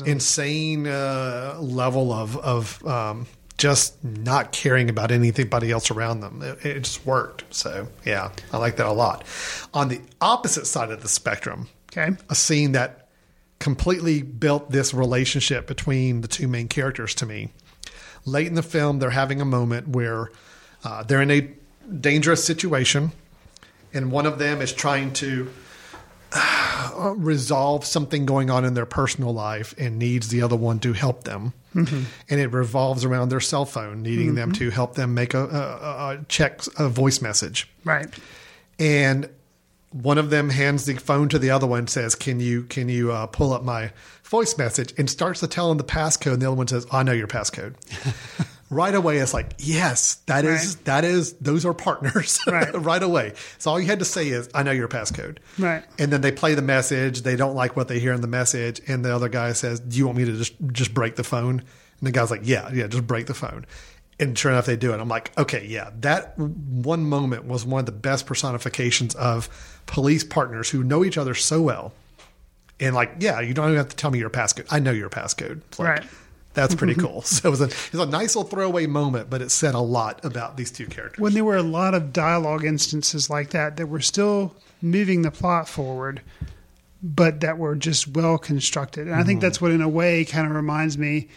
insane level of just not caring about anybody else around them. It just worked. So, yeah, I like that a lot. On the opposite side of the spectrum, okay, a scene that completely built this relationship between the two main characters to me. Late in the film, they're having a moment where they're in a dangerous situation, and one of them is trying to resolve something going on in their personal life and needs the other one to help them. Mm-hmm. And it revolves around their cell phone, needing mm-hmm. them to help them make a check, a voice message. Right. And one of them hands the phone to the other one and says, can you pull up my voice message, and starts to tell him the passcode. And the other one says, I know your passcode. Right away, it's like, yes, those are partners. Right. Right away. So all you had to say is, I know your passcode. Right. And then they play the message. They don't like what they hear in the message. And the other guy says, do you want me to just break the phone? And the guy's like, yeah, just break the phone. And sure enough, they do it. I'm like, okay, yeah. That one moment was one of the best personifications of police partners who know each other so well. And like, yeah, you don't even have to tell me your passcode. I know your passcode. It's like, right. That's pretty cool. So it was a nice little throwaway moment, but it said a lot about these two characters. When there were a lot of dialogue instances like that were still moving the plot forward, but that were just well constructed. And I think that's what, in a way, kind of reminds me,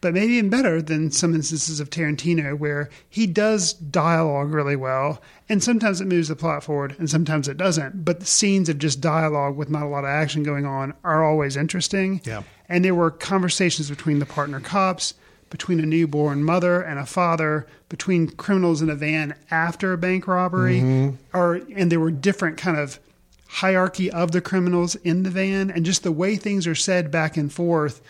but maybe even better than some instances of Tarantino, where he does dialogue really well, and sometimes it moves the plot forward and sometimes it doesn't. But the scenes of just dialogue with not a lot of action going on are always interesting. Yeah. And there were conversations between the partner cops, between a newborn mother and a father, between criminals in a van after a bank robbery. Mm-hmm. And there were different kind of hierarchy of the criminals in the van. And just the way things are said back and forth,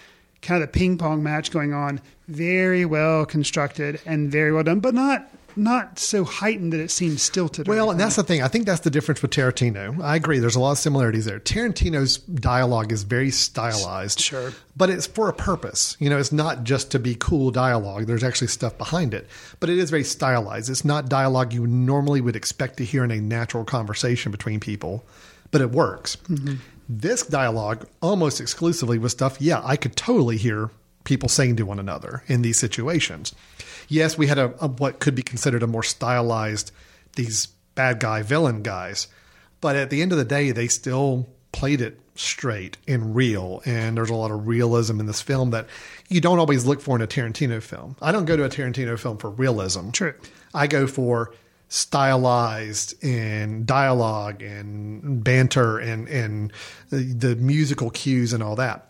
kind of the ping pong match going on, very well constructed and very well done, but not so heightened that it seems stilted. Well, and that's the thing. I think that's the difference with Tarantino. I agree. There's a lot of similarities there. Tarantino's dialogue is very stylized. Sure. But it's for a purpose. You know, it's not just to be cool dialogue. There's actually stuff behind it. But it is very stylized. It's not dialogue you normally would expect to hear in a natural conversation between people, but it works. Mm-hmm. This dialogue almost exclusively was stuff, yeah, I could totally hear people saying to one another in these situations. Yes, we had a what could be considered a more stylized, these bad guy, villain guys. But at the end of the day, they still played it straight and real. And there's a lot of realism in this film that you don't always look for in a Tarantino film. I don't go to a Tarantino film for realism. True. I go for stylized and dialogue and banter and the musical cues and all that.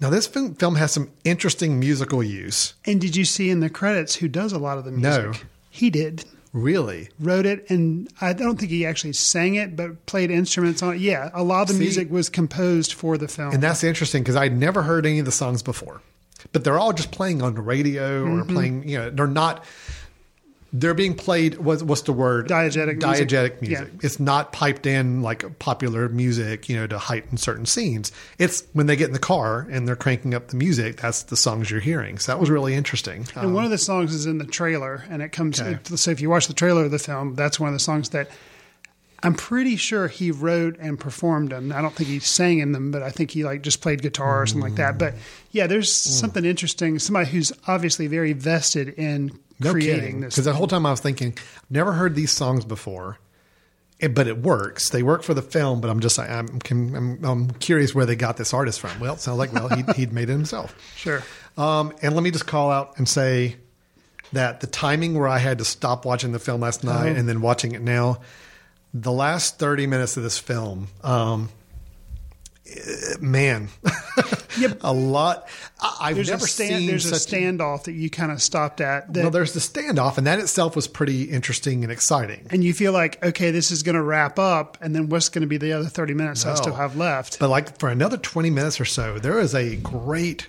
Now, this film has some interesting musical use. And did you see in the credits who does a lot of the music? No. He did. Really? Wrote it, and I don't think he actually sang it, but played instruments on it. Yeah, a lot of the music was composed for the film. And that's interesting, because I'd never heard any of the songs before. But they're all just playing on the radio or playing, you know, they're not... They're being played, what's the word? Diegetic music. Yeah. It's not piped in like popular music, you know, to heighten certain scenes. It's when they get in the car and they're cranking up the music, that's the songs you're hearing. So that was really interesting. And one of the songs is in the trailer, and it comes, so if you watch the trailer of the film, that's one of the songs that I'm pretty sure he wrote and performed them. I don't think he sang in them, but I think he like just played guitar or something like that. But yeah, there's something interesting. Somebody who's obviously very vested in creating this. Because the whole time I was thinking, I've never heard these songs before, but it works. They work for the film, but I'm just I'm curious where they got this artist from. Well, it sounds like he'd made it himself. Sure. And let me just call out and say that the timing where I had to stop watching the film last night and then watching it now, the last 30 minutes of this film, man, yep. A lot. There's a standoff that you kind of stopped at. Well, there's the standoff, and that itself was pretty interesting and exciting. And you feel like, okay, this is going to wrap up, and then what's going to be the other 30 minutes I still have left? But like for another 20 minutes or so, there is a great.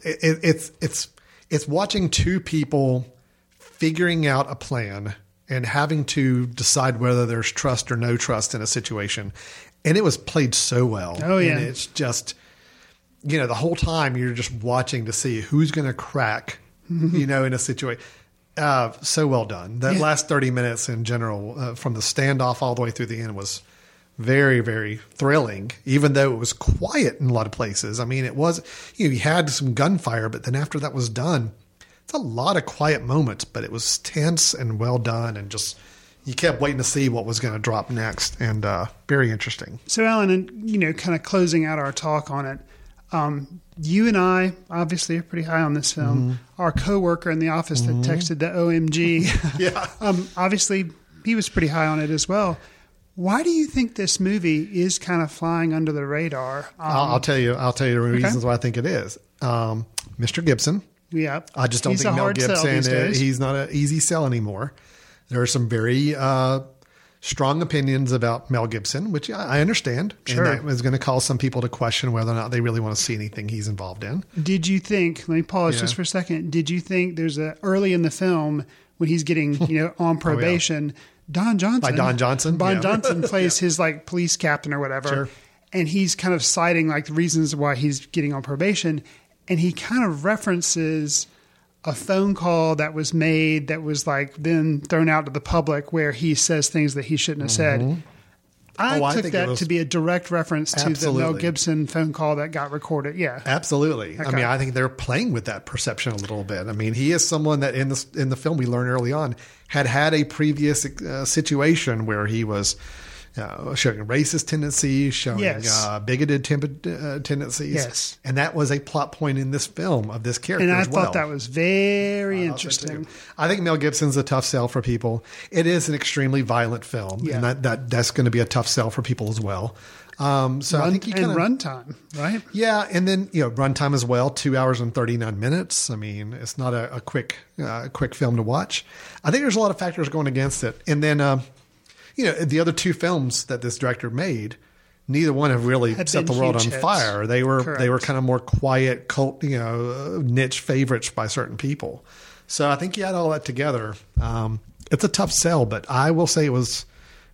It's watching two people figuring out a plan and having to decide whether there's trust or no trust in a situation. And it was played so well. Oh, yeah. And it's just, you know, the whole time you're just watching to see who's going to crack, you know, in a situation. So well done. That last 30 minutes in general, from the standoff all the way through the end, was very, very thrilling, even though it was quiet in a lot of places. I mean, it was, you know, you had some gunfire, but then after that was done, It's a lot of quiet moments, but it was tense and well done, and just you kept waiting to see what was going to drop next, and very interesting. So, Alan, and kind of closing out our talk on it, you and I obviously are pretty high on this film. Mm-hmm. Our coworker in the office that texted the OMG, yeah, obviously he was pretty high on it as well. Why do you think this movie is kind of flying under the radar? I'll tell you the reasons why I think it is. Mr. Gibson. Yeah. I just don't think Mel Gibson is. He's not an easy sell anymore. There are some very strong opinions about Mel Gibson, which I understand. Sure. And that is going to cause some people to question whether or not they really want to see anything he's involved in. Did you think, let me pause just for a second. Did you think there's early in the film when he's getting, on probation, Don Johnson plays his police captain or whatever. Sure. And he's kind of citing the reasons why he's getting on probation. And he kind of references a phone call that was made that was then thrown out to the public where he says things that he shouldn't have said. I took that to be a direct reference to the Mel Gibson phone call that got recorded. Yeah, absolutely. Okay. I mean, I think they're playing with that perception a little bit. I mean, he is someone that in the film we learn early on had a previous situation where he was showing racist tendencies, showing bigoted tendencies. Yes. And that was a plot point in this film of this character as well. And I thought that was very interesting. I think Mel Gibson's a tough sell for people. It is an extremely violent film. Yeah. And that's going to be a tough sell for people as well. I think runtime, right? Yeah. And then, runtime as well, 2 hours and 39 minutes. I mean, it's not a quick film to watch. I think there's a lot of factors going against it. And then, the other two films that this director made, neither one have really set the world on fire. They were kind of more quiet cult, niche favorites by certain people. So I think you had all that together. It's a tough sell, but I will say it was,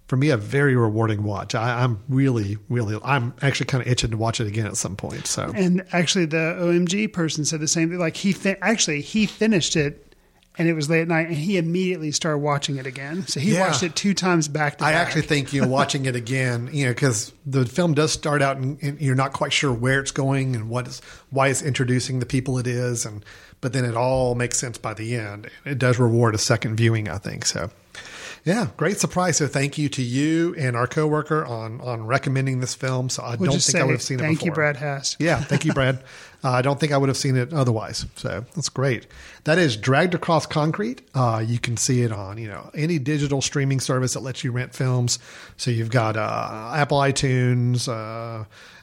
for me, a very rewarding watch. I'm really, really, I'm actually kind of itching to watch it again at some point. So, and actually, the OMG person said the same thing. He finished it. And it was late at night, and he immediately started watching it again. So he watched it 2 times back to back. I actually think, watching it again, because the film does start out, and you're not quite sure where it's going and why it's introducing the people it is. But then it all makes sense by the end. It does reward a second viewing, I think. So, yeah, great surprise. So thank you to you and our coworker on recommending this film. So I don't think I would have seen it before. Thank you, Brad Haas. Yeah, thank you, Brad. I don't think I would have seen it otherwise. So that's great. That is Dragged Across Concrete. You can see it on, any digital streaming service that lets you rent films. So you've got Apple iTunes,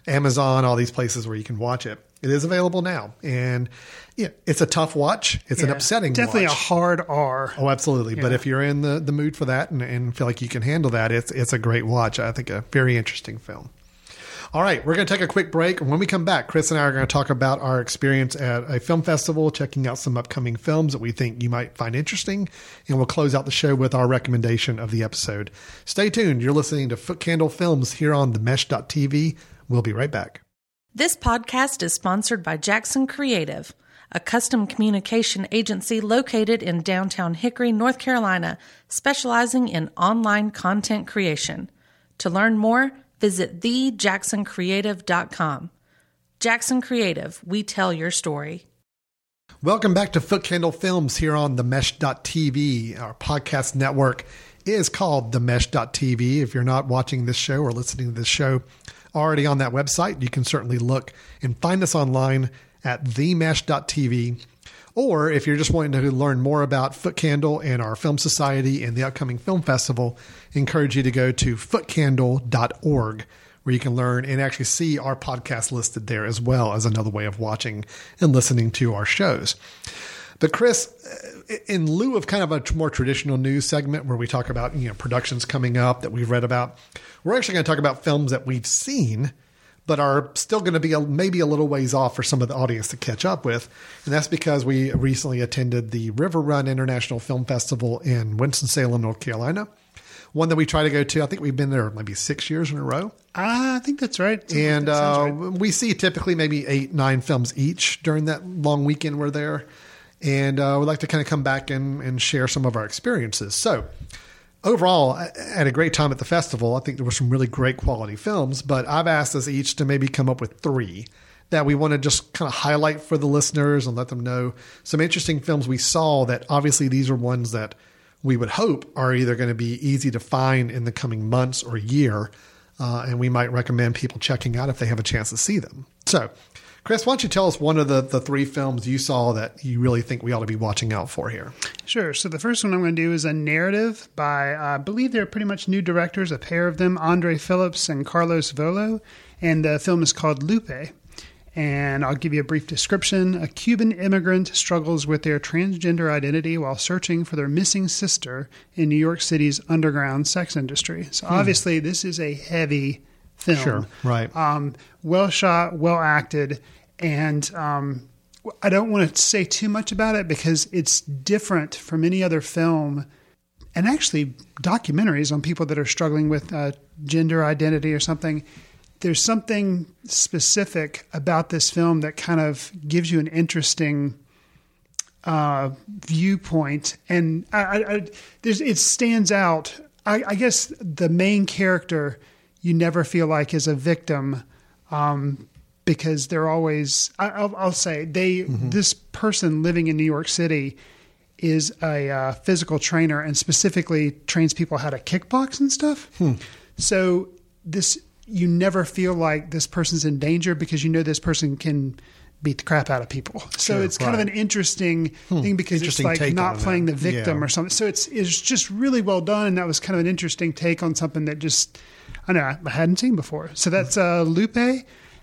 Amazon, all these places where you can watch it. It is available now. And it's a tough watch. It's an upsetting watch. Definitely a hard R. Oh, absolutely. Yeah. But if you're in the mood for that and feel like you can handle that, it's a great watch. I think a very interesting film. All right, we're going to take a quick break. When we come back, Chris and I are going to talk about our experience at a film festival, checking out some upcoming films that we think you might find interesting. And we'll close out the show with our recommendation of the episode. Stay tuned. You're listening to Foot Candle Films here on themesh.tv. We'll be right back. This podcast is sponsored by Jackson Creative, a custom communication agency located in downtown Hickory, North Carolina, specializing in online content creation. To learn more, visit thejacksoncreative.com. Jackson Creative, we tell your story. Welcome back to Foot Candle Films here on themesh.tv. Our podcast network is called themesh.tv. If you're not watching this show or listening to this show already on that website, you can certainly look and find us online at themesh.tv. Or if you're just wanting to learn more about Foot Candle and our Film Society and the upcoming film festival, I encourage you to go to footcandle.org, where you can learn and actually see our podcast listed there, as well as another way of watching and listening to our shows. But Chris, in lieu of kind of a more traditional news segment where we talk about, productions coming up that we've read about, we're actually going to talk about films that we've seen but are still going to be maybe a little ways off for some of the audience to catch up with. And that's because we recently attended the River Run International Film Festival in Winston-Salem, North Carolina, one that we try to go to. I think we've been there maybe 6 years in a row. I think that's right. And we see typically maybe 8-9 films each during that long weekend we're there. And we'd like to kind of come back and share some of our experiences. So overall, I had a great time at the festival. I think there were some really great quality films, but I've asked us each to maybe come up with 3 that we want to just kind of highlight for the listeners and let them know some interesting films we saw that obviously these are ones that we would hope are either going to be easy to find in the coming months or year. And we might recommend people checking out if they have a chance to see them. So, Chris, why don't you tell us one of the three films you saw that you really think we ought to be watching out for here? Sure. So the first one I'm going to do is a narrative by, I believe they're pretty much new directors, a pair of them, Andre Phillips and Carlos Volo. And the film is called Lupe. And I'll give you a brief description. A Cuban immigrant struggles with their transgender identity while searching for their missing sister in New York City's underground sex industry. So obviously this is a heavy film. Sure, right. Well shot, well acted. And I don't want to say too much about it because it's different from any other film and actually documentaries on people that are struggling with gender identity or something. There's something specific about this film that kind of gives you an interesting viewpoint. And it stands out. I guess the main character you never feel like is a victim because they're always, I'll say, this person living in New York City is a physical trainer and specifically trains people how to kickbox and stuff. So this... you never feel like this person's in danger because you know this person can beat the crap out of people. So it's kind of an interesting thing because it's like not playing the victim or something. So it's just really well done. And that was kind of an interesting take on something that just, I don't know, I hadn't seen before. So that's Lupe.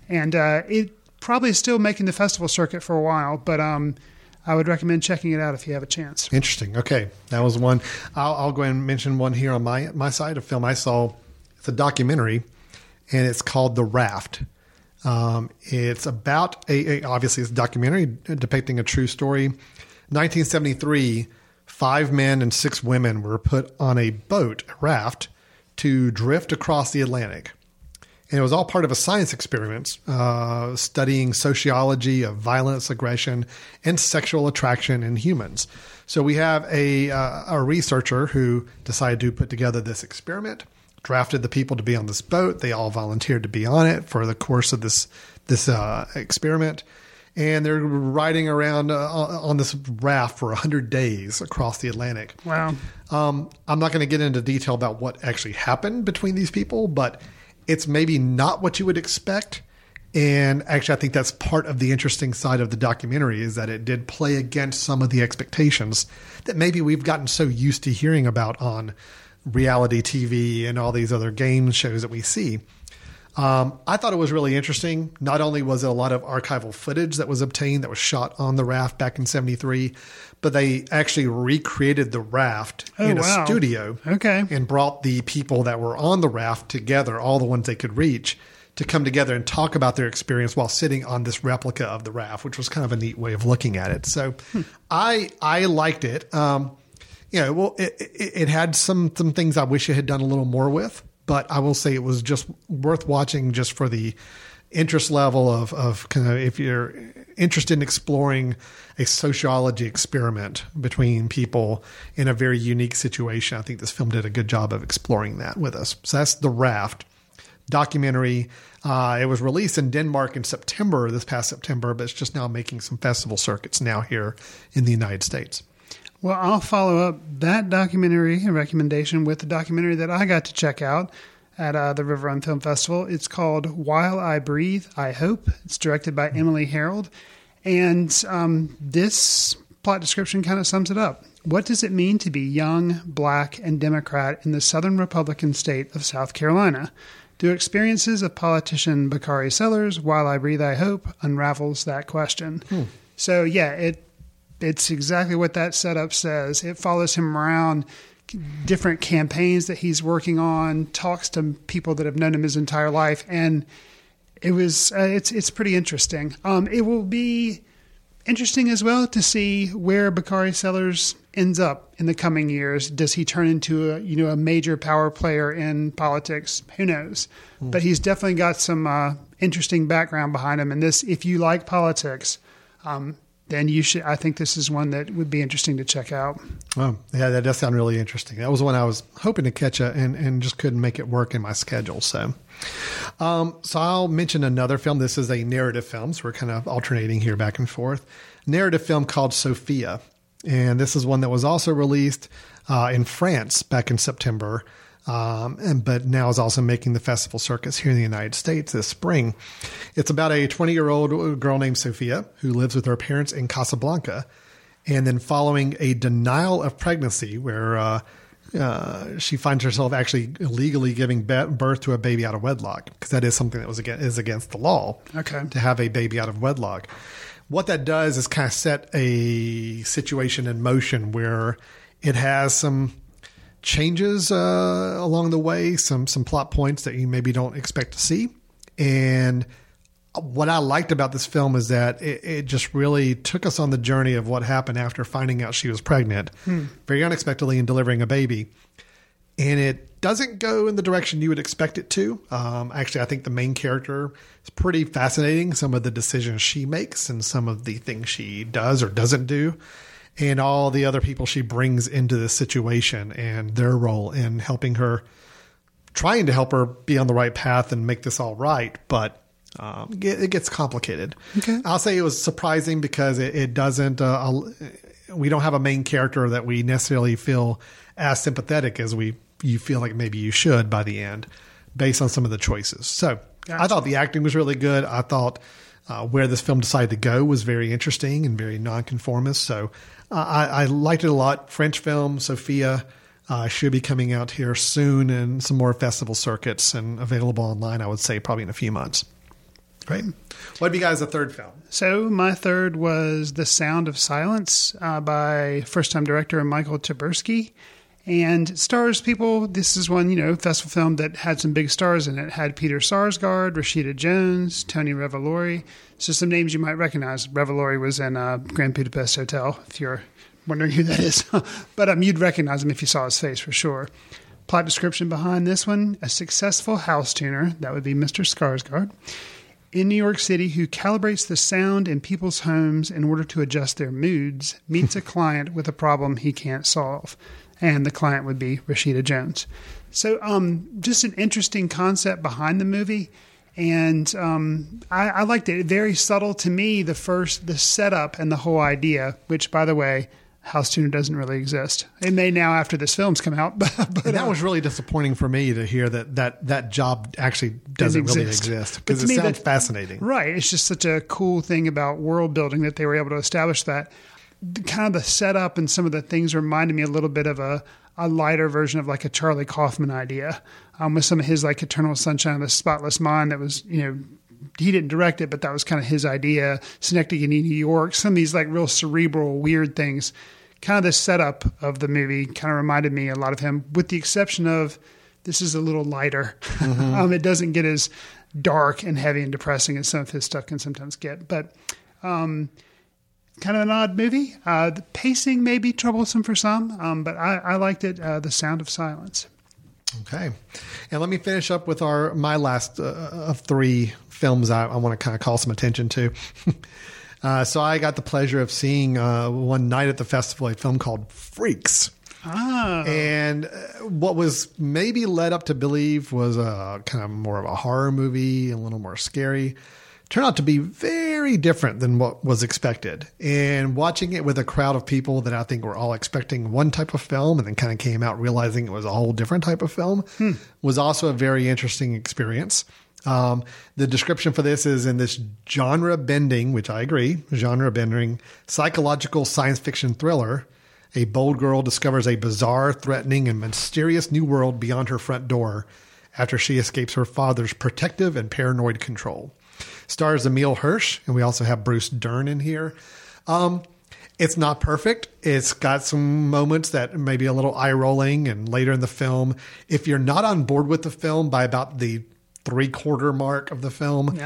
And it probably is still making the festival circuit for a while, but I would recommend checking it out if you have a chance. Interesting. Okay. That was one. I'll go ahead and mention one here on my side, a film I saw. It's a documentary. And it's called The Raft. It's about obviously it's a documentary depicting a true story. 1973, 5 men and 6 women were put on a boat, a raft, to drift across the Atlantic. And it was all part of a science experiment studying sociology of violence, aggression, and sexual attraction in humans. So we have a researcher who decided to put together this experiment. Drafted the people to be on this boat. They all volunteered to be on it for the course of this experiment. And they're riding around on this raft for 100 days across the Atlantic. Wow. I'm not going to get into detail about what actually happened between these people, but it's maybe not what you would expect. And actually, I think that's part of the interesting side of the documentary is that it did play against some of the expectations that maybe we've gotten so used to hearing about on reality TV and all these other game shows that we see. I thought it was really interesting. Not only was it a lot of archival footage that was obtained that was shot on the raft back in 73, but they actually recreated the raft in a studio and brought the people that were on the raft together, all the ones they could reach, to come together and talk about their experience while sitting on this replica of the raft, which was kind of a neat way of looking at it. So I liked it. It had some things I wish it had done a little more with, but I will say it was just worth watching just for the interest level of kind of if you're interested in exploring a sociology experiment between people in a very unique situation. I think this film did a good job of exploring that with us. So that's The Raft documentary. It was released in Denmark in September, this past September, but it's just now making some festival circuits now here in the United States. Well, I'll follow up that documentary recommendation with the documentary that I got to check out at the River Run Film Festival. It's called While I Breathe, I Hope. It's directed by Emile Hirsch. And this plot description kind of sums it up. What does it mean to be young, black, and Democrat in the southern Republican state of South Carolina? Do experiences of politician Bakari Sellers, While I Breathe, I Hope, unravels that question? So, yeah, It's exactly what that setup says. It follows him around different campaigns that he's working on, talks to people that have known him his entire life. And it was, it's pretty interesting. It will be interesting as well to see where Bakari Sellers ends up in the coming years. Does he turn into a major power player in politics? Who knows? But he's definitely got some interesting background behind him. And this, if you like politics, then you should, I think this is one that would be interesting to check out. Oh, yeah, that does sound really interesting. That was one I was hoping to catch and just couldn't make it work in my schedule. So I'll mention another film. This is a narrative film, so we're kind of alternating here back and forth. Narrative film called Sophia. And this is one that was also released in France back in September, but now is also making the festival circuits here in the United States this spring. It's about a 20-year-old girl named Sophia who lives with her parents in Casablanca. And then following a denial of pregnancy where she finds herself actually illegally giving birth to a baby out of wedlock, because that is something that is against the law, okay, to have a baby out of wedlock. What that does is kind of set a situation in motion where it has some changes along the way, some plot points that you maybe don't expect to see. And what I liked about this film is that it just really took us on the journey of what happened after finding out she was pregnant, very unexpectedly, and delivering a baby. And it doesn't go in the direction you would expect it to. Actually, I think the main character is pretty fascinating. Some of the decisions she makes and some of the things she does or doesn't do, and all the other people she brings into this situation and their role in helping her, trying to help her be on the right path and make this all right. But it gets complicated. Okay. I'll say it was surprising because it doesn't, we don't have a main character that we necessarily feel as sympathetic as you feel like maybe you should by the end based on some of the choices. So gotcha. I thought the acting was really good. I thought where this film decided to go was very interesting and very nonconformist. So I liked it a lot. French film, Sophia, should be coming out here soon in some more festival circuits and available online, I would say probably in a few months. Great. What would you guys' third film? So my third was The Sound of Silence by first-time director Michael Taberski. And stars people, this is one, festival film that had some big stars in it. It had Peter Sarsgaard, Rashida Jones, Tony Revolori. So some names you might recognize. Revolori was in Grand Budapest Hotel, if you're wondering who that is. But you'd recognize him if you saw his face for sure. Plot description behind this one, a successful house tuner, that would be Mr. Sarsgaard, in New York City who calibrates the sound in people's homes in order to adjust their moods, meets a client with a problem he can't solve. And the client would be Rashida Jones. So just an interesting concept behind the movie. And I liked it. Very subtle to me, the setup and the whole idea, which, by the way, house tuner doesn't really exist. It may now after this film's come out. But that was really disappointing for me to hear that job actually doesn't really exist. Because it sounds fascinating. Right. It's just such a cool thing about world building that they were able to establish that. Kind of the setup and some of the things reminded me a little bit of a lighter version of like a Charlie Kaufman idea with some of his like Eternal Sunshine of the Spotless Mind that was, he didn't direct it, but that was kind of his idea. Synecdoche, New York, some of these like real cerebral, weird things. Kind of the setup of the movie kind of reminded me a lot of him, with the exception of this is a little lighter. Mm-hmm. It doesn't get as dark and heavy and depressing as some of his stuff can sometimes get. But kind of an odd movie. The pacing may be troublesome for some, but I liked it. The Sound of Silence. Okay. And let me finish up with my last of three films I want to kind of call some attention to. So I got the pleasure of seeing one night at the festival, a film called Freaks. Oh. And what was maybe led up to believe was kind of more of a horror movie, a little more scary, turned out to be very different than what was expected. And watching it with a crowd of people that I think were all expecting one type of film and then kind of came out realizing it was a whole different type of film was also a very interesting experience. The description for this is in this genre-bending, which I agree, genre-bending, psychological science fiction thriller, a bold girl discovers a bizarre, threatening, and mysterious new world beyond her front door after she escapes her father's protective and paranoid control. Stars Emile Hirsch, and we also have Bruce Dern in here. It's not perfect. It's got some moments that may be a little eye-rolling, and later in the film, if you're not on board with the film by about the three-quarter mark of the film,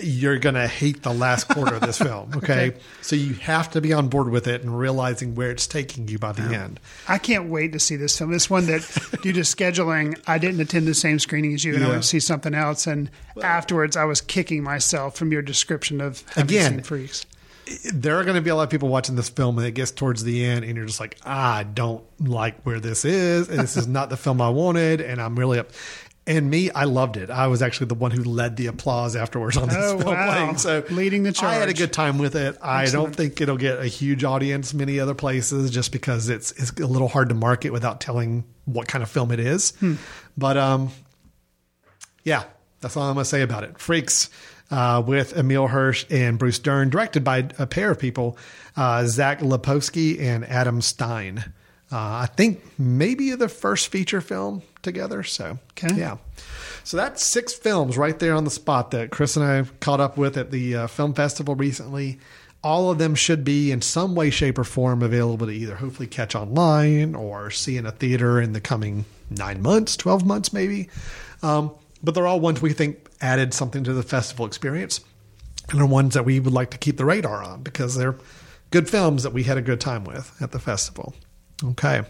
you're going to hate the last quarter of this film, okay? So you have to be on board with it and realizing where it's taking you by the end. I can't wait to see this film. This one that due to scheduling, I didn't attend the same screening as you, and I went to see something else. And afterwards, I was kicking myself from your description of having seen Freaks. there are going to be a lot of people watching this film and it gets towards the end and you're just like, I don't like where this is. And this is not the film I wanted. And I'm really up. And me, I loved it. I was actually the one who led the applause afterwards on this film. Wow. So leading the charge. I had a good time with it. I don't think it'll get a huge audience many other places just because it's a little hard to market without telling what kind of film it is. But yeah, that's all I'm going to say about it. Freaks. With Emile Hirsch and Bruce Dern, directed by a pair of people, Zach Lipovsky and Adam Stein. I think maybe the first feature film together. So, yeah. So that's six films right there on the spot that Chris and I caught up with at the film festival recently. All of them should be in some way, shape, or form available to either hopefully catch online or see in a theater in the coming 9 months, 12 months maybe. But they're all ones we think added something to the festival experience and are ones that we would like to keep the radar on because they're good films that we had a good time with at the festival. Okay.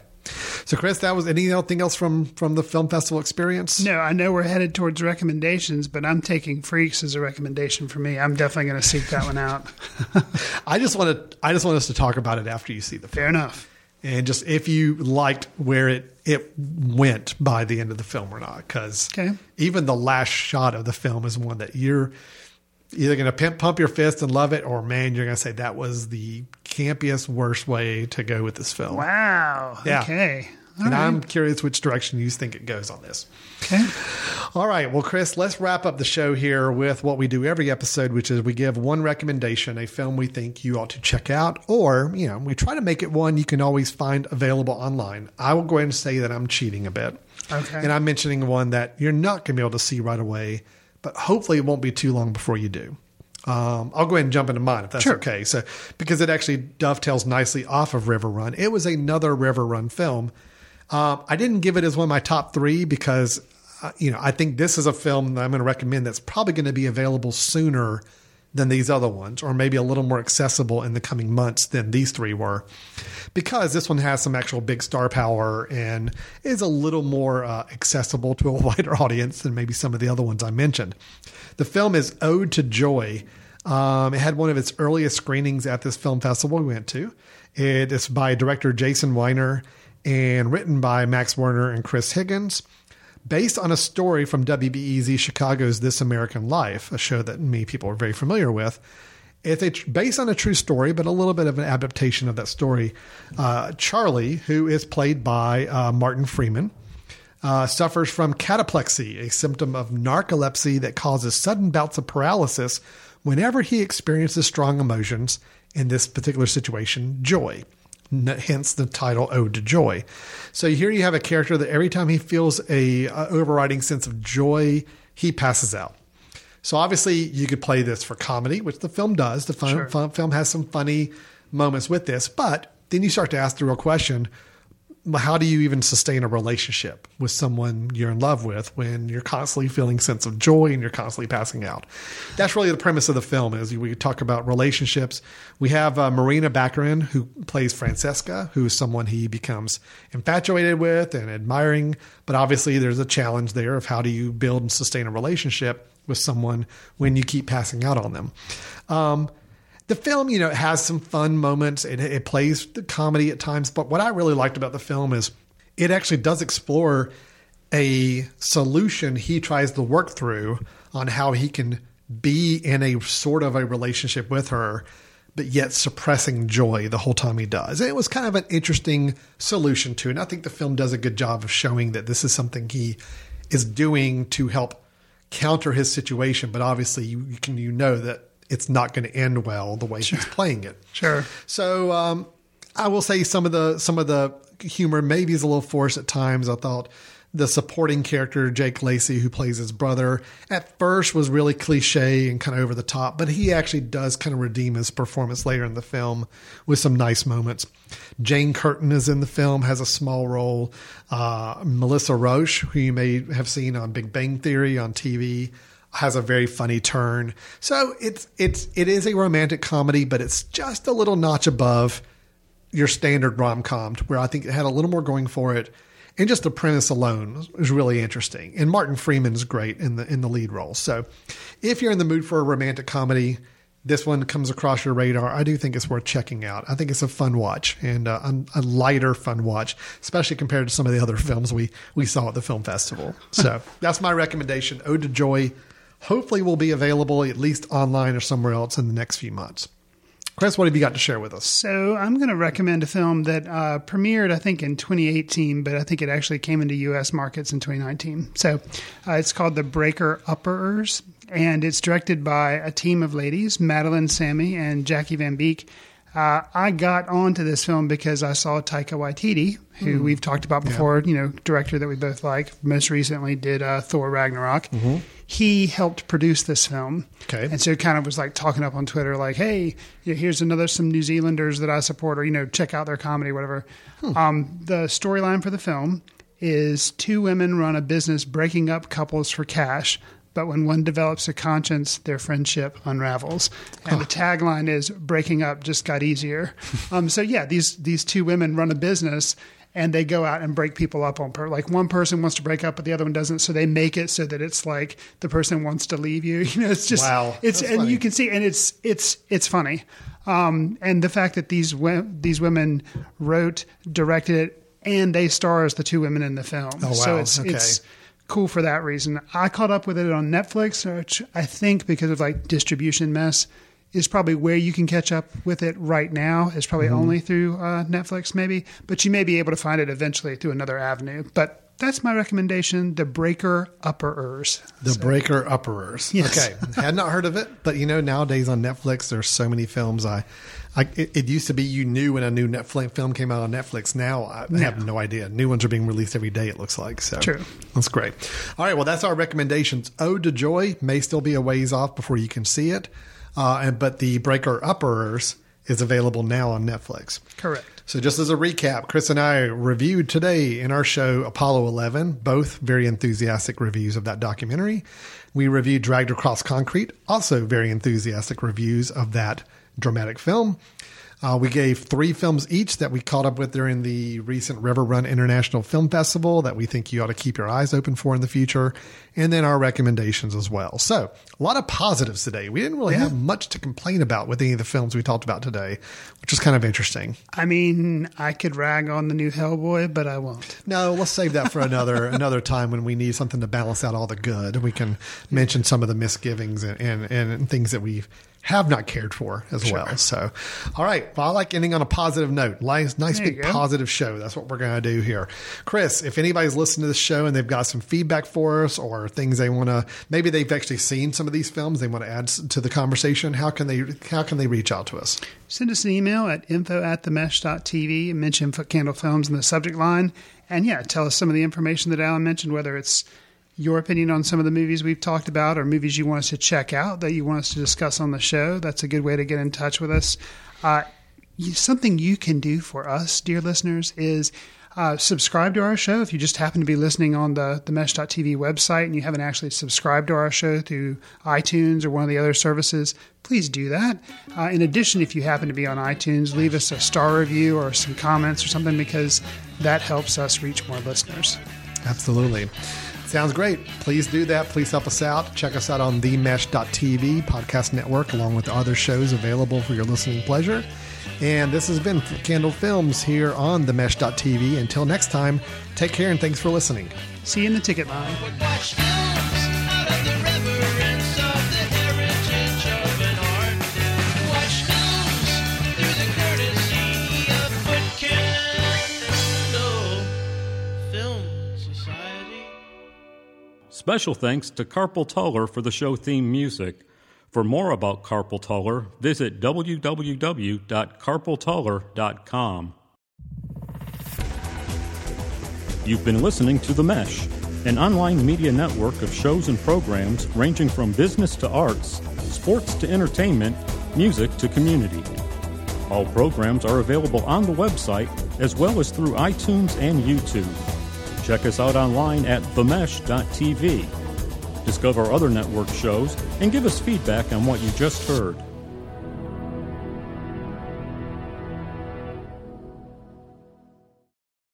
So Chris, that was anything else from the film festival experience? No, I know we're headed towards recommendations, but I'm taking Freaks as a recommendation for me. I'm definitely going to seek that one out. I just want us to talk about it after you see the film. Fair enough. And just if you liked where it went by the end of the film or not, because even the last shot of the film is one that you're either going to pump your fist and love it, or man, you're going to say that was the campiest, worst way to go with this film. Wow. Yeah. Okay. All right. I'm curious which direction you think it goes on this. Okay. All right. Well, Chris, let's wrap up the show here with what we do every episode, which is we give one recommendation, a film we think you ought to check out, or, you know, we try to make it one you can always find available online. I will go ahead and say that I'm cheating a bit. Okay. And I'm mentioning one that you're not going to be able to see right away, but hopefully it won't be too long before you do. I'll go ahead and jump into mine if that's okay. So, because it actually dovetails nicely off of River Run. It was another River Run film. I didn't give it as one of my top three because, I think this is a film that I'm going to recommend that's probably going to be available sooner than these other ones, or maybe a little more accessible in the coming months than these three were, because this one has some actual big star power and is a little more accessible to a wider audience than maybe some of the other ones I mentioned. The film is Ode to Joy. It had one of its earliest screenings at this film festival we went to. It's by director Jason Weiner and written by Max Werner and Chris Higgins, based on a story from WBEZ Chicago's This American Life, a show that many people are very familiar with. It's based on a true story, but a little bit of an adaptation of that story. Charlie, who is played by Martin Freeman, suffers from cataplexy, a symptom of narcolepsy that causes sudden bouts of paralysis whenever he experiences strong emotions, in this particular situation, joy. Hence the title, Ode to Joy. So here you have a character that every time he feels a overriding sense of joy, he passes out. So obviously you could play this for comedy, which the film does. The film has some funny moments with this, but then you start to ask the real question, how do you even sustain a relationship with someone you're in love with when you're constantly feeling a sense of joy and you're constantly passing out? That's really the premise of the film. Is we talk about relationships. We have Marina Baccarin, who plays Francesca, who is someone he becomes infatuated with and admiring. But obviously there's a challenge there of how do you build and sustain a relationship with someone when you keep passing out on them. The film, it has some fun moments. It plays the comedy at times. But what I really liked about the film is it actually does explore a solution he tries to work through on how he can be in a sort of a relationship with her, but yet suppressing joy the whole time he does. And it was kind of an interesting solution to it. And I think the film does a good job of showing that this is something he is doing to help counter his situation. But obviously you know that it's not going to end well the way she's playing it. Sure. So I will say some of the humor maybe is a little forced at times. I thought the supporting character, Jake Lacey, who plays his brother, at first was really cliche and kind of over the top, but he actually does kind of redeem his performance later in the film with some nice moments. Jane Curtin is in the film, has a small role. Melissa Roche, who you may have seen on Big Bang Theory on TV, has a very funny turn. So it is a romantic comedy, but it's just a little notch above your standard rom-com, where I think it had a little more going for it. And just the premise alone is really interesting. And Martin Freeman's great in the lead role. So if you're in the mood for a romantic comedy, this one comes across your radar, I do think it's worth checking out. I think it's a fun watch, and a lighter fun watch, especially compared to some of the other films we saw at the film festival. So that's my recommendation. Ode to Joy hopefully will be available at least online or somewhere else in the next few months. Chris, what have you got to share with us? So I'm going to recommend a film that premiered, I think, in 2018, but I think it actually came into U.S. markets in 2019. So it's called The Breaker Uppers, and it's directed by a team of ladies, Madeline Sammy and Jackie Van Beek. I got onto this film because I saw Taika Waititi, who we've talked about before, you know, director that we both like, most recently did Thor Ragnarok. Mm-hmm. He helped produce this film. Okay. And so it kind of was like talking up on Twitter, like, hey, here's some New Zealanders that I support, or, check out their comedy, whatever. The storyline for the film is two women run a business breaking up couples for cash, but when one develops a conscience, their friendship unravels. And the tagline is, breaking up just got easier. So yeah, these two women run a business, and they go out and break people up on like one person wants to break up, but the other one doesn't. So they make it so that it's like the person wants to leave you. It's just, it's, that's and funny. You can see, and it's funny. And the fact that these women wrote, directed it, and they star as the two women in the film. Oh, wow. So it's cool for that reason. I caught up with it on Netflix, which I think because of like distribution mess is probably where you can catch up with it right now. It's probably only through Netflix maybe, but you may be able to find it eventually through another avenue. But that's my recommendation, The Breaker Upperers. Breaker Upperers. Yes. Okay. Had not heard of it, but nowadays on Netflix, there's so many films. It used to be you knew when a new Netflix film came out on Netflix. Now I have no idea. New ones are being released every day, it looks like. So true. That's great. All right. Well, that's our recommendations. Ode to Joy may still be a ways off before you can see it. But The Breaker Upperers is available now on Netflix. Correct. So just as a recap, Chris and I reviewed today in our show Apollo 11, both very enthusiastic reviews of that documentary. We reviewed Dragged Across Concrete, also very enthusiastic reviews of that dramatic film. We gave three films each that we caught up with during the recent River Run International Film Festival that we think you ought to keep your eyes open for in the future, and then our recommendations as well. So a lot of positives today. We didn't really have much to complain about with any of the films we talked about today, which is kind of interesting. I mean, I could rag on the new Hellboy, but I won't. No, let's save that for another time when we need something to balance out all the good. We can mention some of the misgivings and things that we've have not cared for as well. So, all right. Well, I like ending on a positive note. Nice big positive show. That's what we're going to do here. Chris, if anybody's listening to this show and they've got some feedback for us or things they want to, maybe they've actually seen some of these films they want to add to the conversation, how can they reach out to us? Send us an email at info@themesh.tv and mention Foot Candle Films in the subject line. And tell us some of the information that Alan mentioned, whether it's your opinion on some of the movies we've talked about or movies you want us to check out that you want us to discuss on the show. That's a good way to get in touch with us. Something you can do for us, dear listeners, is subscribe to our show. If you just happen to be listening on the mesh.tv website and you haven't actually subscribed to our show through iTunes or one of the other services, please do that. In addition, if you happen to be on iTunes, leave us a star review or some comments or something, because that helps us reach more listeners. Absolutely. Sounds great. Please do that. Please help us out. Check us out on themesh.tv podcast network, along with other shows available for your listening pleasure. And this has been Foot Candle Films here on themesh.tv. Until next time, take care and thanks for listening. See you in the ticket line. Special thanks to Carpal Tuller for the show theme music. For more about Carpal Tuller, visit www.carpaltuller.com. You've been listening to The Mesh, an online media network of shows and programs ranging from business to arts, sports to entertainment, music to community. All programs are available on the website as well as through iTunes and YouTube. Check us out online at themesh.tv. Discover other network shows and give us feedback on what you just heard.